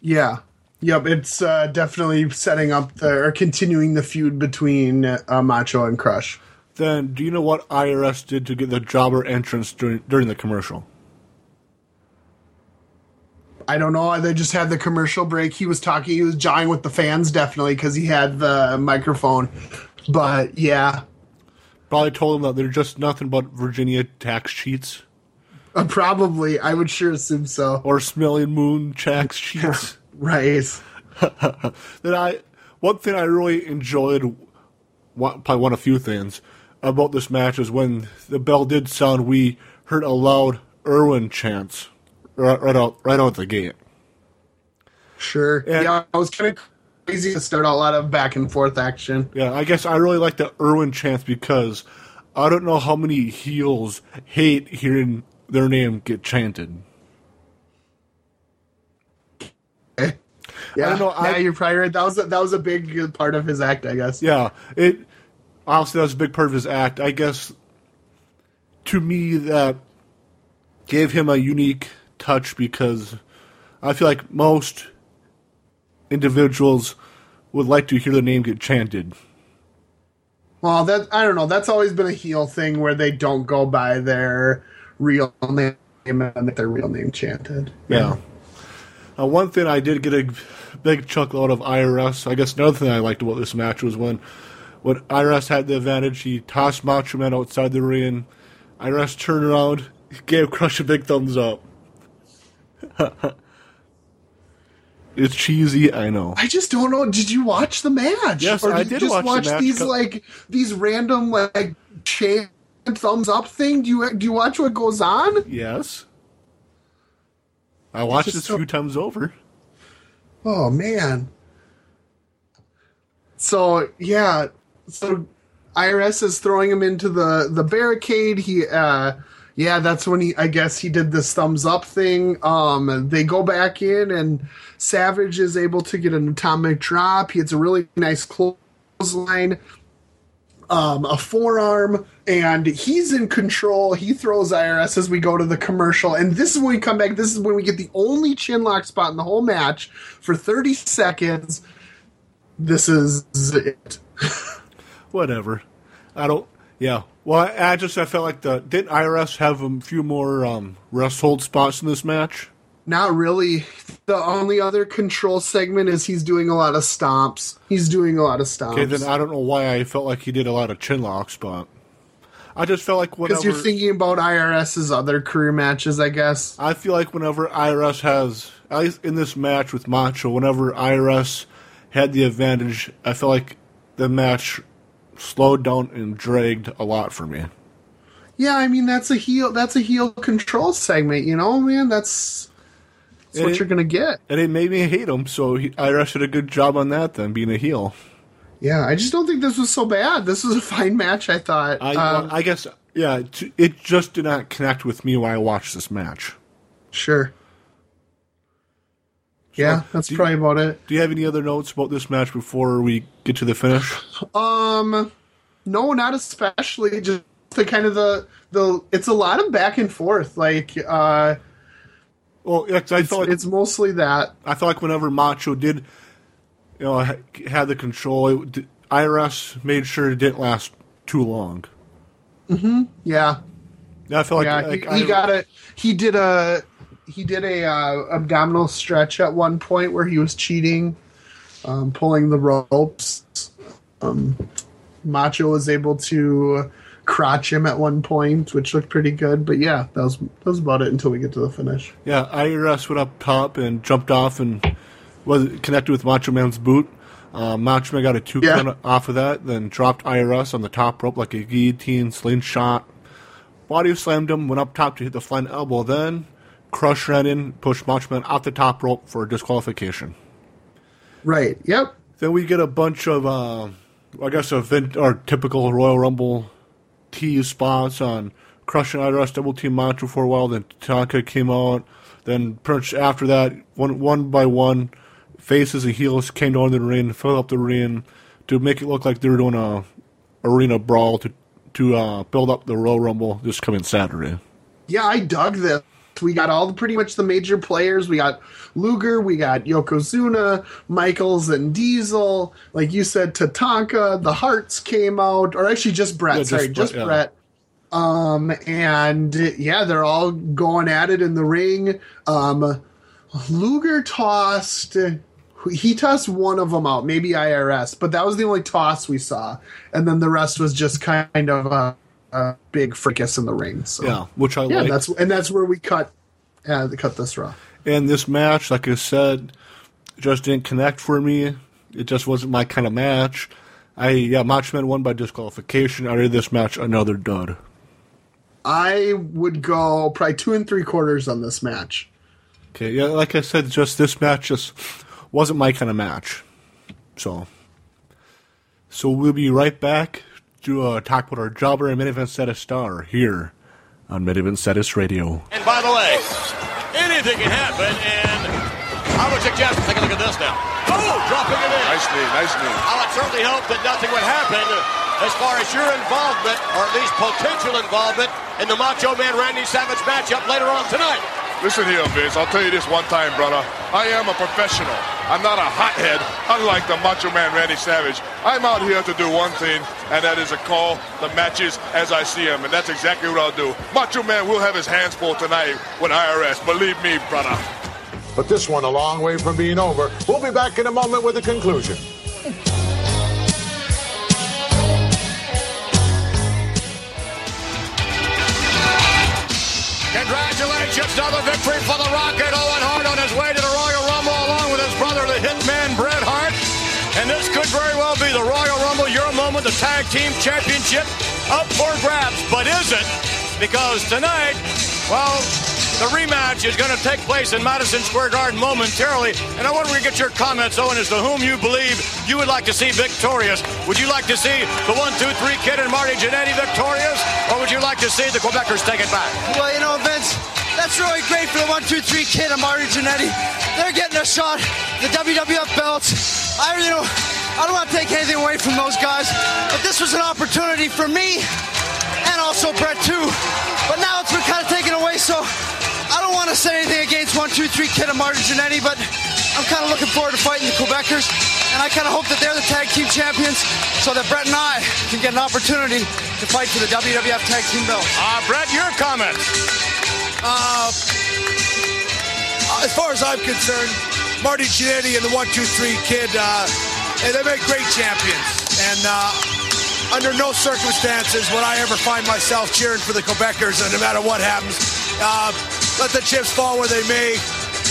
Yeah. Yep, it's definitely setting up or continuing the feud between Macho and Crush. Then, do you know what IRS did to get the jobber entrance during the commercial? I don't know. They just had the commercial break. He was talking. He was jawing with the fans, definitely, because he had the microphone. But, yeah. Probably told them that they're just nothing but Virginia tax cheats. Probably. I would sure assume so. Or Smelling Moon tax cheats. Right. Then one thing I really enjoyed, probably one of few things, about this match is when the bell did sound, we heard a loud Irwin chant. Right out the gate. Sure. And yeah, I was kind of crazy to start a lot of back and forth action. Yeah, I guess I really like the Irwin chant because I don't know how many heels hate hearing their name get chanted. Okay. Yeah, I don't know, you're probably right. That was a big part of his act, I guess. Yeah, honestly, that was a big part of his act. I guess to me that gave him a unique touch because I feel like most individuals would like to hear their name get chanted. Well, I don't know. That's always been a heel thing where they don't go by their real name and get their real name chanted. Yeah. One thing I did get a big chuckle out of IRS. I guess another thing I liked about this match was when IRS had the advantage, he tossed Macho Man outside the ring. IRS turned around, gave Crush a big thumbs up. It's cheesy, I know. I just don't know. Did you watch the match? Yes, I did watch the match. These random chant thumbs up thing. Do you watch what goes on? Yes, I watched this a few times over. Oh man. So yeah, so IRS is throwing him into the barricade. He. Yeah, that's when I guess he did this thumbs up thing. They go back in, and Savage is able to get an atomic drop. He gets a really nice clothesline, a forearm, and he's in control. He throws IRS as we go to the commercial, and this is when we come back. This is when we get the only chin lock spot in the whole match for 30 seconds. This is it. Whatever. I don't... Yeah. Well, I felt like the... Didn't IRS have a few more rest hold spots in this match? Not really. The only other control segment is he's doing a lot of stomps. Okay, then I don't know why I felt like he did a lot of chin locks, but I just felt like whenever... Because you're thinking about IRS's other career matches, I guess. I feel like whenever IRS has... At least in this match with Macho, whenever IRS had the advantage, I felt like the match slowed down and dragged a lot for me. Yeah, I mean, that's a heel control segment, you know, man? That's what you're going to get. And it made me hate him, so IRS did a good job on that then, being a heel. Yeah, I just don't think this was so bad. This was a fine match, I thought. I guess, yeah, it just did not connect with me when I watched this match. Sure. So, yeah, that's probably about it. Do you have any other notes about this match before we get to the finish? No, not especially. Just the kind of the it's a lot of back and forth. Like, it's mostly that. I felt like whenever Macho did, you know, had the control, IRS made sure it didn't last too long. Mm-hmm. Yeah. I felt like he got it. He did a abdominal stretch at one point where he was cheating, pulling the ropes. Macho was able to crotch him at one point, which looked pretty good. But yeah, that was about it until we get to the finish. Yeah, IRS went up top and jumped off and was connected with Macho Man's boot. Macho Man got a two count off of that, then dropped IRS on the top rope like a guillotine slingshot. Body slammed him, went up top to hit the flying elbow then. Crush ran in, pushed Macho Man off the top rope for disqualification. Right, yep. Then we get a bunch of, typical Royal Rumble tease spots on Crush and IRS double-team Macho for a while, then Tatanka came out. Then pretty much after that, one by one, faces and heels came down the ring, filled up the ring to make it look like they were doing a arena brawl to build up the Royal Rumble this coming Saturday. Yeah, I dug this. We got pretty much the major players. We got Luger, we got Yokozuna, Michaels and Diesel. Like you said, Tatanka, the Harts came out, or actually just Bret. Bret. They're all going at it in the ring. Luger tossed one of them out, maybe IRS, but that was the only toss we saw. And then the rest was just kind of a big fracas in the ring. So. Yeah, which I like. That's where we cut this Raw. And this match, like I said, just didn't connect for me. It just wasn't my kind of match. Macho Man won by disqualification. I rated this match another dud. I would go probably 2 3/4 on this match. Okay, yeah, like I said, just this match just wasn't my kind of match. So we'll be right back to talk about our jobber and Main Event Status star here on Main Event Status Radio. And by the way, anything can happen, and I would suggest take a look at this now. Oh, dropping it in. Nice knee. I would certainly hope that nothing would happen as far as your involvement, or at least potential involvement, in the Macho Man Randy Savage matchup later on tonight. Listen here, Vince, I'll tell you this one time, brother. I am a professional. I'm not a hothead, unlike the Macho Man Randy Savage. I'm out here to do one thing, and that is to call the matches as I see them, and that's exactly what I'll do. Macho Man will have his hands full tonight with IRS. Believe me, brother. But this one a long way from being over. We'll be back in a moment with a conclusion. Congratulations on the victory for the Rocket, Owen Hart, on his way to the Royal Rumble along with his brother, the Hitman, Bret Hart. And this could very well be the Royal Rumble, your moment, the Tag Team Championship up for grabs. But is it? Because tonight, well, the rematch is going to take place in Madison Square Garden momentarily. And I wonder if we get your comments, Owen, as to whom you believe you would like to see victorious. Would you like to see the 1-2-3 Kid and Marty Jannetty victorious? Or would you like to see the Quebecers take it back? Well, you know, Vince, that's really great for the 1-2-3 Kid and Marty Jannetty. They're getting a shot. The WWF belts. I don't want to take anything away from those guys, but this was an opportunity for me also Bret too, but now it's been kind of taken away, so I don't want to say anything against 1-2-3 Kid and Marty Jannetty, but I'm kind of looking forward to fighting the Quebecers, and I kind of hope that they're the tag team champions so that Bret and I can get an opportunity to fight for the WWF tag team belt. Bret, your comment? As far as I'm concerned, Marty Jannetty and the 1-2-3 Kid, they make great champions, and under no circumstances would I ever find myself cheering for the Quebecers, and no matter what happens, let the chips fall where they may.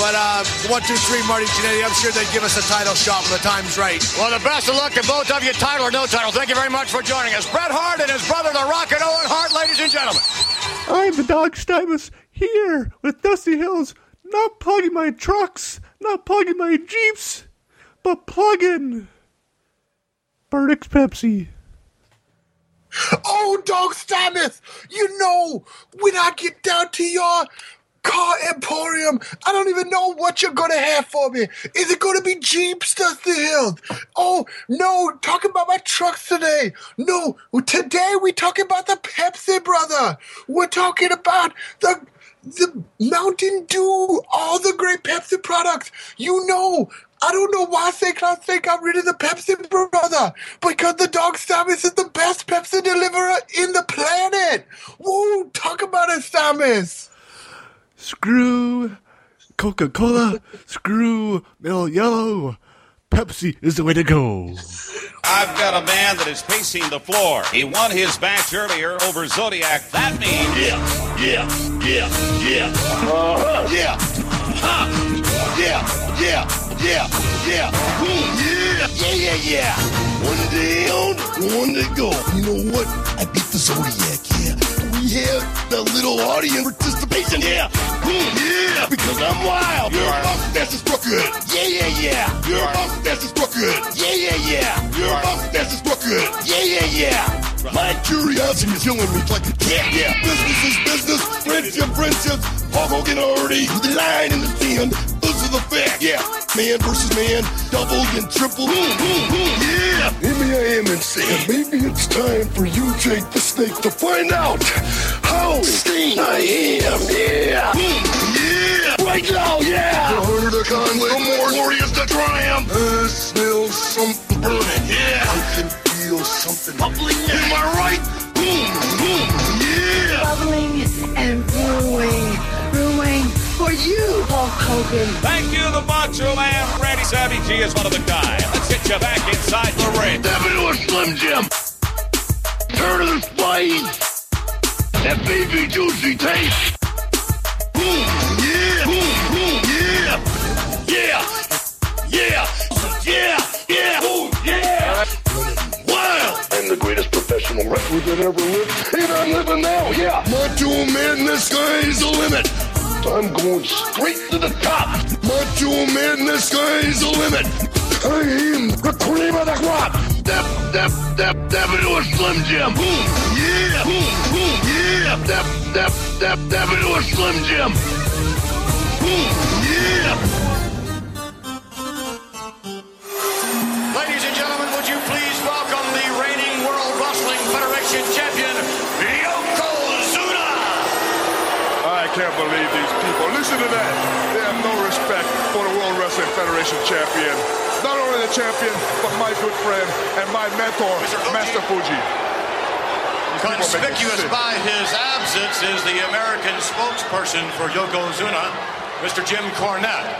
But 1-2-3 Marty Jannetty, I'm sure they'd give us a title shot when the time's right. Well, the best of luck to both of you, title or no title. Thank you very much for joining us. Bret Hart and his brother, the Rocket Owen Hart, ladies and gentlemen. I'm the Dog Stibus here with Dusty Hills, not plugging my trucks, not plugging my Jeeps, but plugging Burdick's Pepsi. Oh, Dog Stibus, you know, when I get down to your car emporium, I don't even know what you're going to have for me. Is it going to be Jeeps, Dusty Hills? Oh, no, talking about my trucks today. No, today we're talking about the Pepsi, brother. We're talking about the Mountain Dew, all the great Pepsi products. You know, I don't know why St. Cloud think I'm rid of the Pepsi, brother, because the Dog Stibus is the best Pepsi deliverer in the planet. Woo, talk about it, Stibus. Screw Coca-Cola, screw Mill Yellow. Pepsi is the way to go. I've got a man that is pacing the floor. He won his match earlier over Zodiac. That means... Yeah. Yeah. Huh. Yeah. One day on, one to go. You know what? I beat the Zodiac, yeah. Yeah, the little audience participation. Yeah, yeah, because I'm wild. You're a bounce that's struck good. Yeah. You're a bounce that's struck good. Yeah. You're a bounce that's struck good. Yeah. My curiosity is killing me like a cat. Yeah, business is business, friendships. Hulk Hogan already the line in the sand. This is a fact. Yeah, man versus man, double and triple. Yeah, here I am and say, maybe it's time for you, Jake the Snake, to find out how insane I am, yeah, right now, yeah, the harder the conflict, the more glorious the triumph, I smell something burning, yeah, I can feel something bubbling, am I right, yeah, bubbling and brewing for you, Hulk Hogan. Thank you, the Macho Man, Randy Savage is one of the guys, let's get you back inside the ring, step into a Slim Jim, turn to the spine. That baby juicy taste. Yeah. Wow. I'm the greatest professional wrestler that ever lived, and I'm living now, yeah. My dual madness, sky's the limit. I'm going straight to the top. My dual madness, sky's the limit. I am the cream of the crop. Step into a Slim Jim. Yeah. Step into a Slim Jim. Yeah. Ladies and gentlemen, would you please welcome the reigning World Wrestling Federation champion, Yokozuna. I can't believe these people. Listen to that. They have no respect for the World Wrestling Federation champion. Not only the champion, but my good friend and my mentor, Mr. Fuji. Conspicuous by his absence is the American spokesperson for Yokozuna, Mr. Jim Cornette.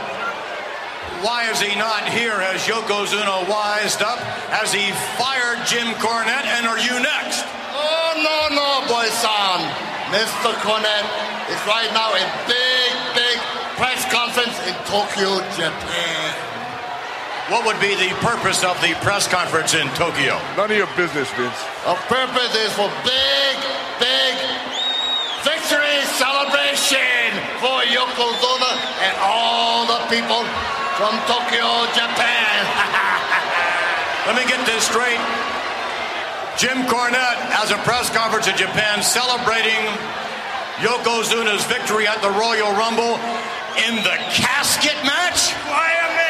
Why is he not here? Has Yokozuna wised up? Has he fired Jim Cornette? And are you next? Oh, no, boy-san. Mr. Cornette is right now in big press conference in Tokyo, Japan. What would be the purpose of the press conference in Tokyo? None of your business, Vince. Our purpose is for big victory celebration for Yokozuna and all the people from Tokyo, Japan. Let me get this straight. Jim Cornette has a press conference in Japan celebrating Yokozuna's victory at the Royal Rumble in the casket match? Why am I?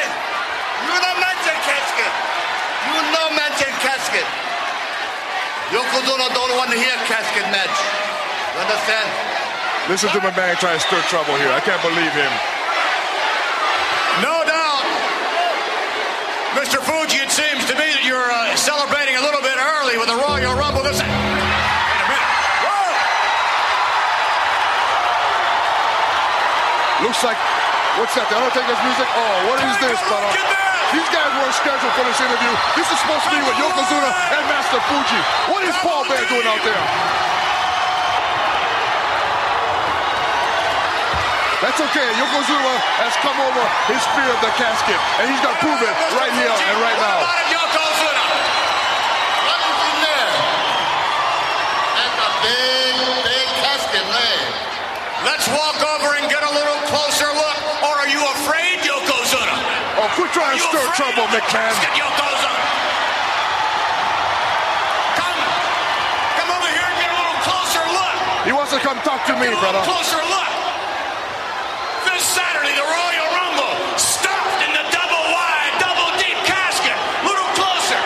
You don't mention casket. You no mention casket. Yokozuna don't want to hear casket match. You understand? Listen to my man trying to stir trouble here. I can't believe him. No doubt. Mr. Fuji, it seems to me that you're celebrating a little bit early with the Royal Rumble. This... Looks like, what's that, the Undertaker's music? Oh, what is this, brother? These guys weren't scheduled for this interview. This is supposed to be with Yokozuna and Master Fuji. What is Paul Bearer doing out there? That's okay. Yokozuna has come over his fear of the casket, and he's going to prove it right here and right now. What about Yokozuna? What is in there? That's a big, big casket, man. Let's walk over and get a little closer look, or are you afraid, Yokozuna? Oh, quit trying to stir trouble, McCann. Yokozuna. Come over here and get a little closer look. He wants to come talk to me, brother. Closer look. This Saturday, the Royal Rumble, stuffed in the double wide, double deep casket. Little closer.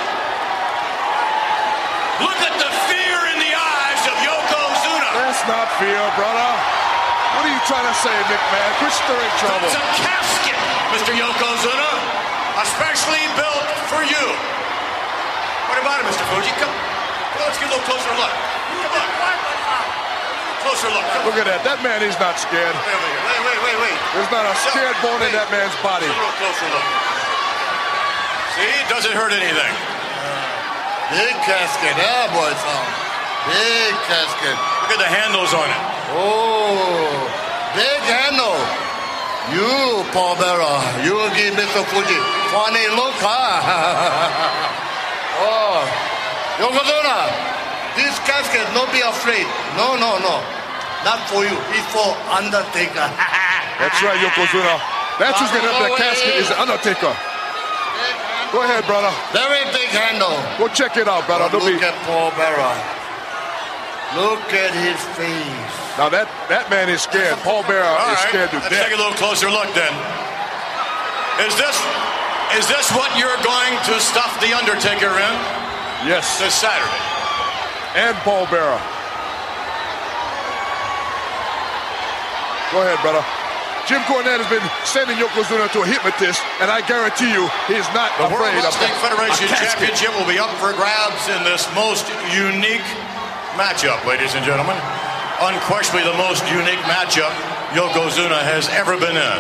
Look at the fear in the eyes of Yokozuna. That's not fear, brother. What are you trying to say, McMahon? Quit stirring trouble. It's a casket, Mr. Yokozuna, especially built for you. What about it, Mr. Fuji? Come, let's get a little closer look. Come on. Closer look. Come look at that. That man is not scared. Wait. There's not a scared bone in that man's body. Just a little closer look. See, it doesn't hurt anything. Big casket. Ah, boy, son. Big casket. Look at the handles on it. Oh, big handle. You, Paul Bearer, you give Mr. Fuji funny look, huh? Oh, Yokozuna, this casket, don't be afraid. No. Not for you. It's for Undertaker. That's right, Yokozuna. That's who's going to have that casket is the Undertaker. Go ahead, brother. Very big handle. Go check it out, brother. Look at Paul Bearer. Look at his face. Now that man is scared. Paul Bearer is scared to death. Let's take a little closer look then. Is this what you're going to stuff the Undertaker in? Yes. This Saturday. And Paul Bearer. Go ahead, brother. Jim Cornette has been sending Yokozuna to a hypnotist, and I guarantee you he is not afraid of the World Wrestling Federation Championship will be up for grabs in this most unique matchup, ladies and gentlemen. Unquestionably the most unique matchup Yokozuna has ever been in.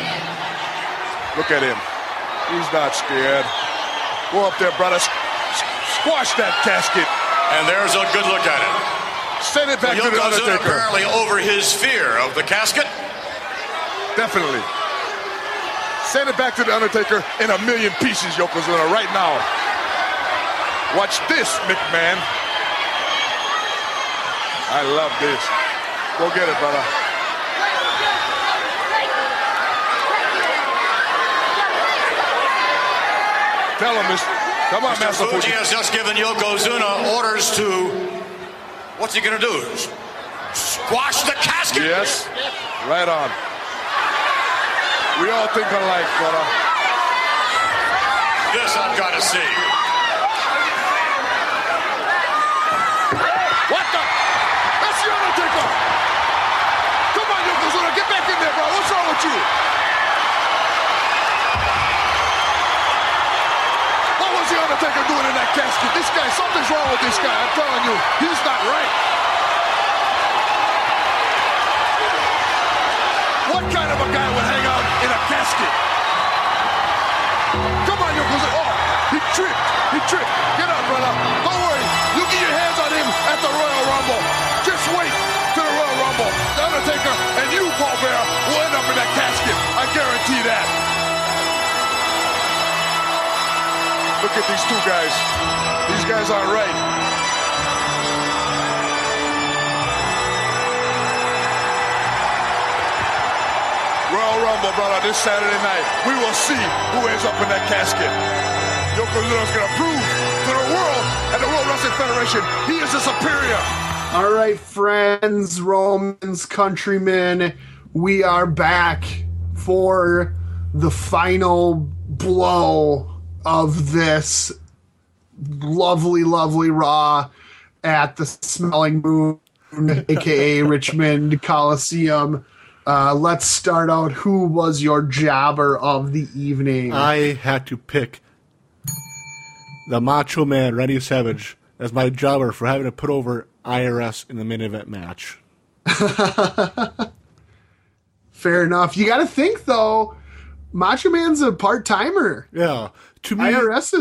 Look at him. He's not scared. Go up there, brother. Squash that casket. And there's a good look at it. Send it back to the Undertaker. Yokozuna apparently over his fear of the casket. Definitely. Send it back to the Undertaker in a million pieces, Yokozuna, right now. Watch this, McMahon. I love this. Go get it, brother. Tell him, Mr. Come on, Master Fuji. Fuji has just given Yokozuna orders to... What's he going to do? Squash the casket? Yes. Right on. We all think alike, brother. This I've got to see. What the... Come on, Yokozuna, get back in there, bro. What's wrong with you? What was the Undertaker doing in that casket? This guy, something's wrong with this guy. I'm telling you, he's not right. What kind of a guy would hang out in a casket? Come on, Yokozuna. Oh, he tripped. Get up, brother. Don't worry. You get your hands on him at the Royal Rumble. Just wait. The Undertaker and you, Paul Bearer, will end up in that casket. I guarantee that. Look at these two guys. These guys are right. Royal Rumble, brother, this Saturday night. We will see who ends up in that casket. Yokozuna's going to prove to the world and the World Wrestling Federation he is the superior. All right, friends, Romans, countrymen, we are back for the final blow of this lovely, lovely Raw. at the Smelling Moon, a.k.a. Richmond Coliseum. Let's start out. Who was your jobber of the evening? I had to pick the Macho Man, Randy Savage, as my jobber for having to put over IRS in the main event match. Fair enough. You got to think, though, Macho Man's a part-timer. Yeah. To me, IRS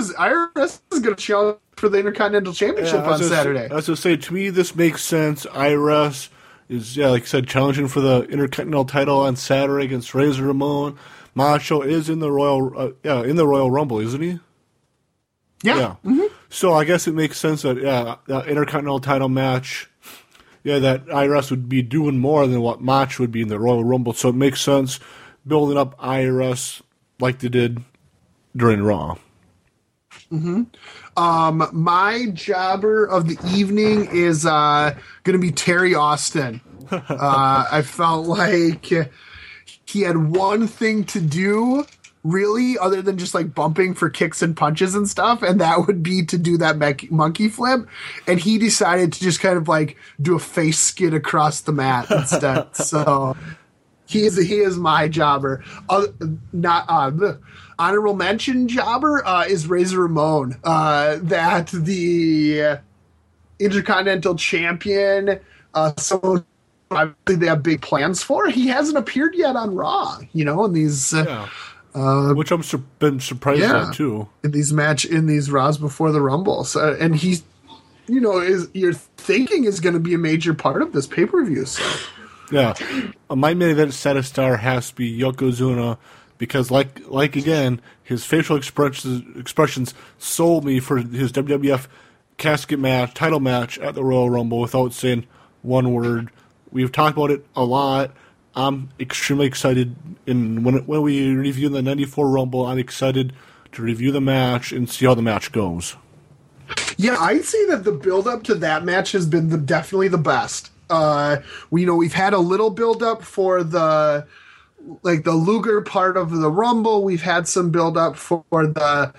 is going to show up for the Intercontinental Championship on Saturday. I was going to say, to me, this makes sense. IRS is, like I said, challenging for the Intercontinental title on Saturday against Razor Ramon. Macho is in the Royal Rumble, isn't he? Yeah. Mm-hmm. So I guess it makes sense that that Intercontinental title match, that IRS would be doing more than what Macho would be in the Royal Rumble. So it makes sense building up IRS like they did during Raw. Mm-hmm. My jobber of the evening is going to be Terry Austin. I felt like he had one thing to do, really, other than just like bumping for kicks and punches and stuff, and that would be to do that monkey flip. And he decided to just kind of like do a face skid across the mat instead. So he is my jobber. Honorable mention jobber is Razor Ramon. That the Intercontinental Champion, so obviously they have big plans for. He hasn't appeared yet on Raw, in these. Which I'm surprised at too. In these Raws before the Rumble, so, and he's, you're thinking is going to be a major part of this pay per view. So. Yeah, my main event status star has to be Yokozuna, because like again, his facial expressions sold me for his WWF casket match, title match at the Royal Rumble without saying one word. We've talked about it a lot. I'm extremely excited, and when we review the 94 Rumble, I'm excited to review the match and see how the match goes. Yeah, I'd say that the build-up to that match has been definitely the best. We've had a little build-up for the Luger part of the Rumble. We've had some build-up for the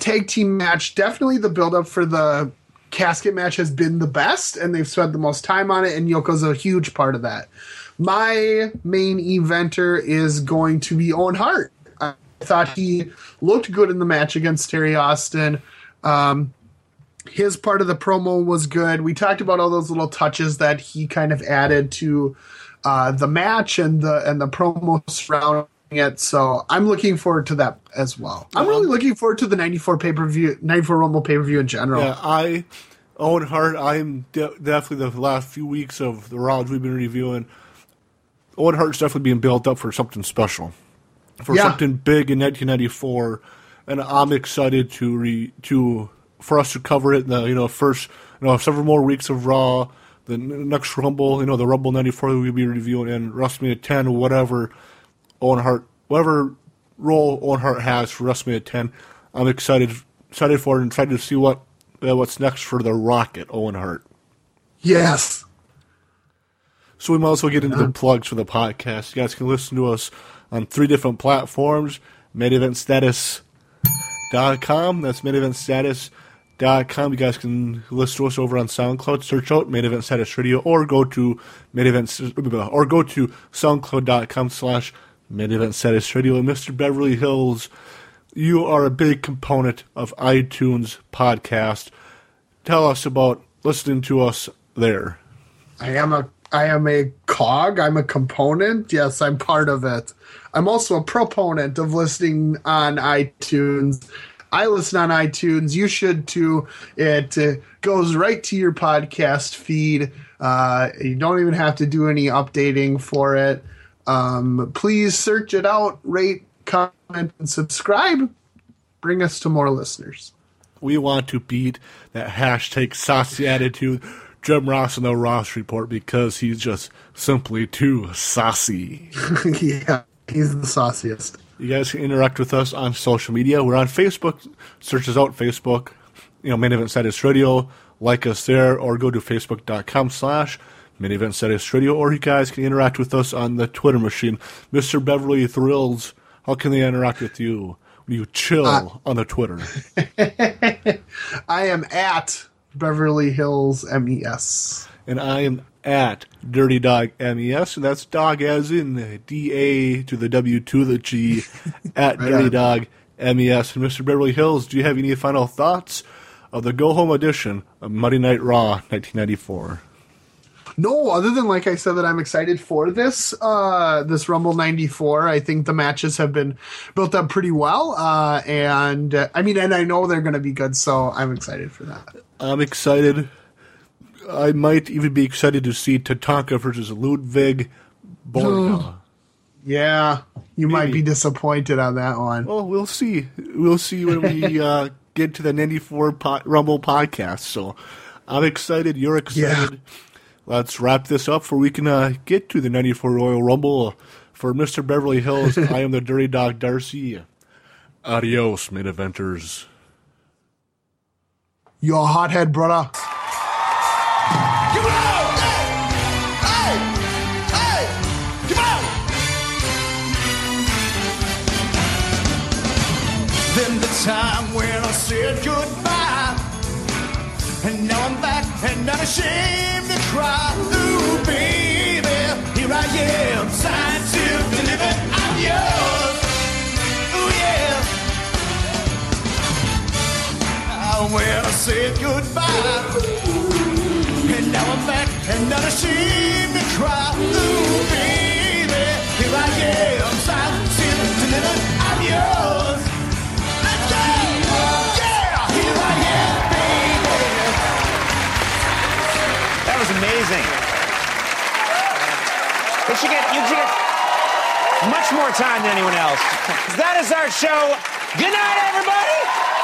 tag team match. Definitely the build-up for the casket match has been the best, and they've spent the most time on it, and Yoko's a huge part of that. My main eventer is going to be Owen Hart. I thought he looked good in the match against Terry Austin. His part of the promo was good. We talked about all those little touches that he kind of added to the match and the promo surrounding it. So I'm looking forward to that as well. I'm really looking forward to the 94 Rumble pay-per-view in general. Yeah, Owen Hart, I'm definitely the last few weeks of the Raws we've been reviewing, Owen Hart's definitely being built up for something special, for something big in 1994, and I'm excited for us to cover it in the first several more weeks of Raw, the next Rumble, the Rumble 94 we'll be reviewing, and WrestleMania 10, whatever role Owen Hart has for WrestleMania 10, I'm excited for it and excited to see what's next for the Rocket Owen Hart. Yes. So we might as well get into the plugs for the podcast. You guys can listen to us on 3 different platforms, maineventstatus.com. That's maineventstatus.com. You guys can listen to us over on SoundCloud. Search out Main Event Status Radio, or go to soundcloud.com/Main Event Status Radio. And Mr. Beverly Hills, you are a big component of iTunes podcast. Tell us about listening to us there. I am a cog. I'm a component. Yes, I'm part of it. I'm also a proponent of listening on iTunes. I listen on iTunes. You should too. It goes right to your podcast feed. You don't even have to do any updating for it. Please search it out, rate, comment, and subscribe. Bring us to more listeners. We want to beat that hashtag saucy attitude. Jim Ross in the Ross Report, because he's just simply too saucy. Yeah, he's the sauciest. You guys can interact with us on social media. We're on Facebook. Search us out, Facebook. Main Event Status Radio. Like us there, or go to facebook.com/Main Event Status Radio, or you guys can interact with us on the Twitter machine. Mr. Beverly Thrills, how can they interact with you? You chill on the Twitter. I am at Beverly Hills MES. And I am at Dirty Dog MES, and that's dog as in DA to the W to the G at Dirty Dog MES. And Mr. Beverly Hills, do you have any final thoughts of the Go Home edition of Monday Night Raw 1994? No, other than, like I said, that I'm excited for this this Rumble 94. I think the matches have been built up pretty well. And I know they're going to be good, so I'm excited for that. I'm excited. I might even be excited to see Tatanka versus Ludwig Borga. Yeah, you might be disappointed on that one. Well, we'll see. We'll see when we get to the 94 Rumble podcast. So I'm excited. You're excited. Yeah. Let's wrap this up before we can get to the 94 Royal Rumble. For Mr. Beverly Hills, I am the Dirty Dog Darcy. Adios, main eventers. You a hothead, brother. Come on! Hey! Hey! Hey! Come on! Then the time when I said goodbye, and now I'm back and I'm ashamed to cry. Ooh, baby, here I am, signed to deliver, I'm yours. Ooh, yeah. When I said goodbye, and now I'm back and I'm ashamed to cry. Ooh, baby, here I am, signed to deliver, I'm yours. Let's go! Amazing. You should get much more time than anyone else. That is our show. Good night, everybody.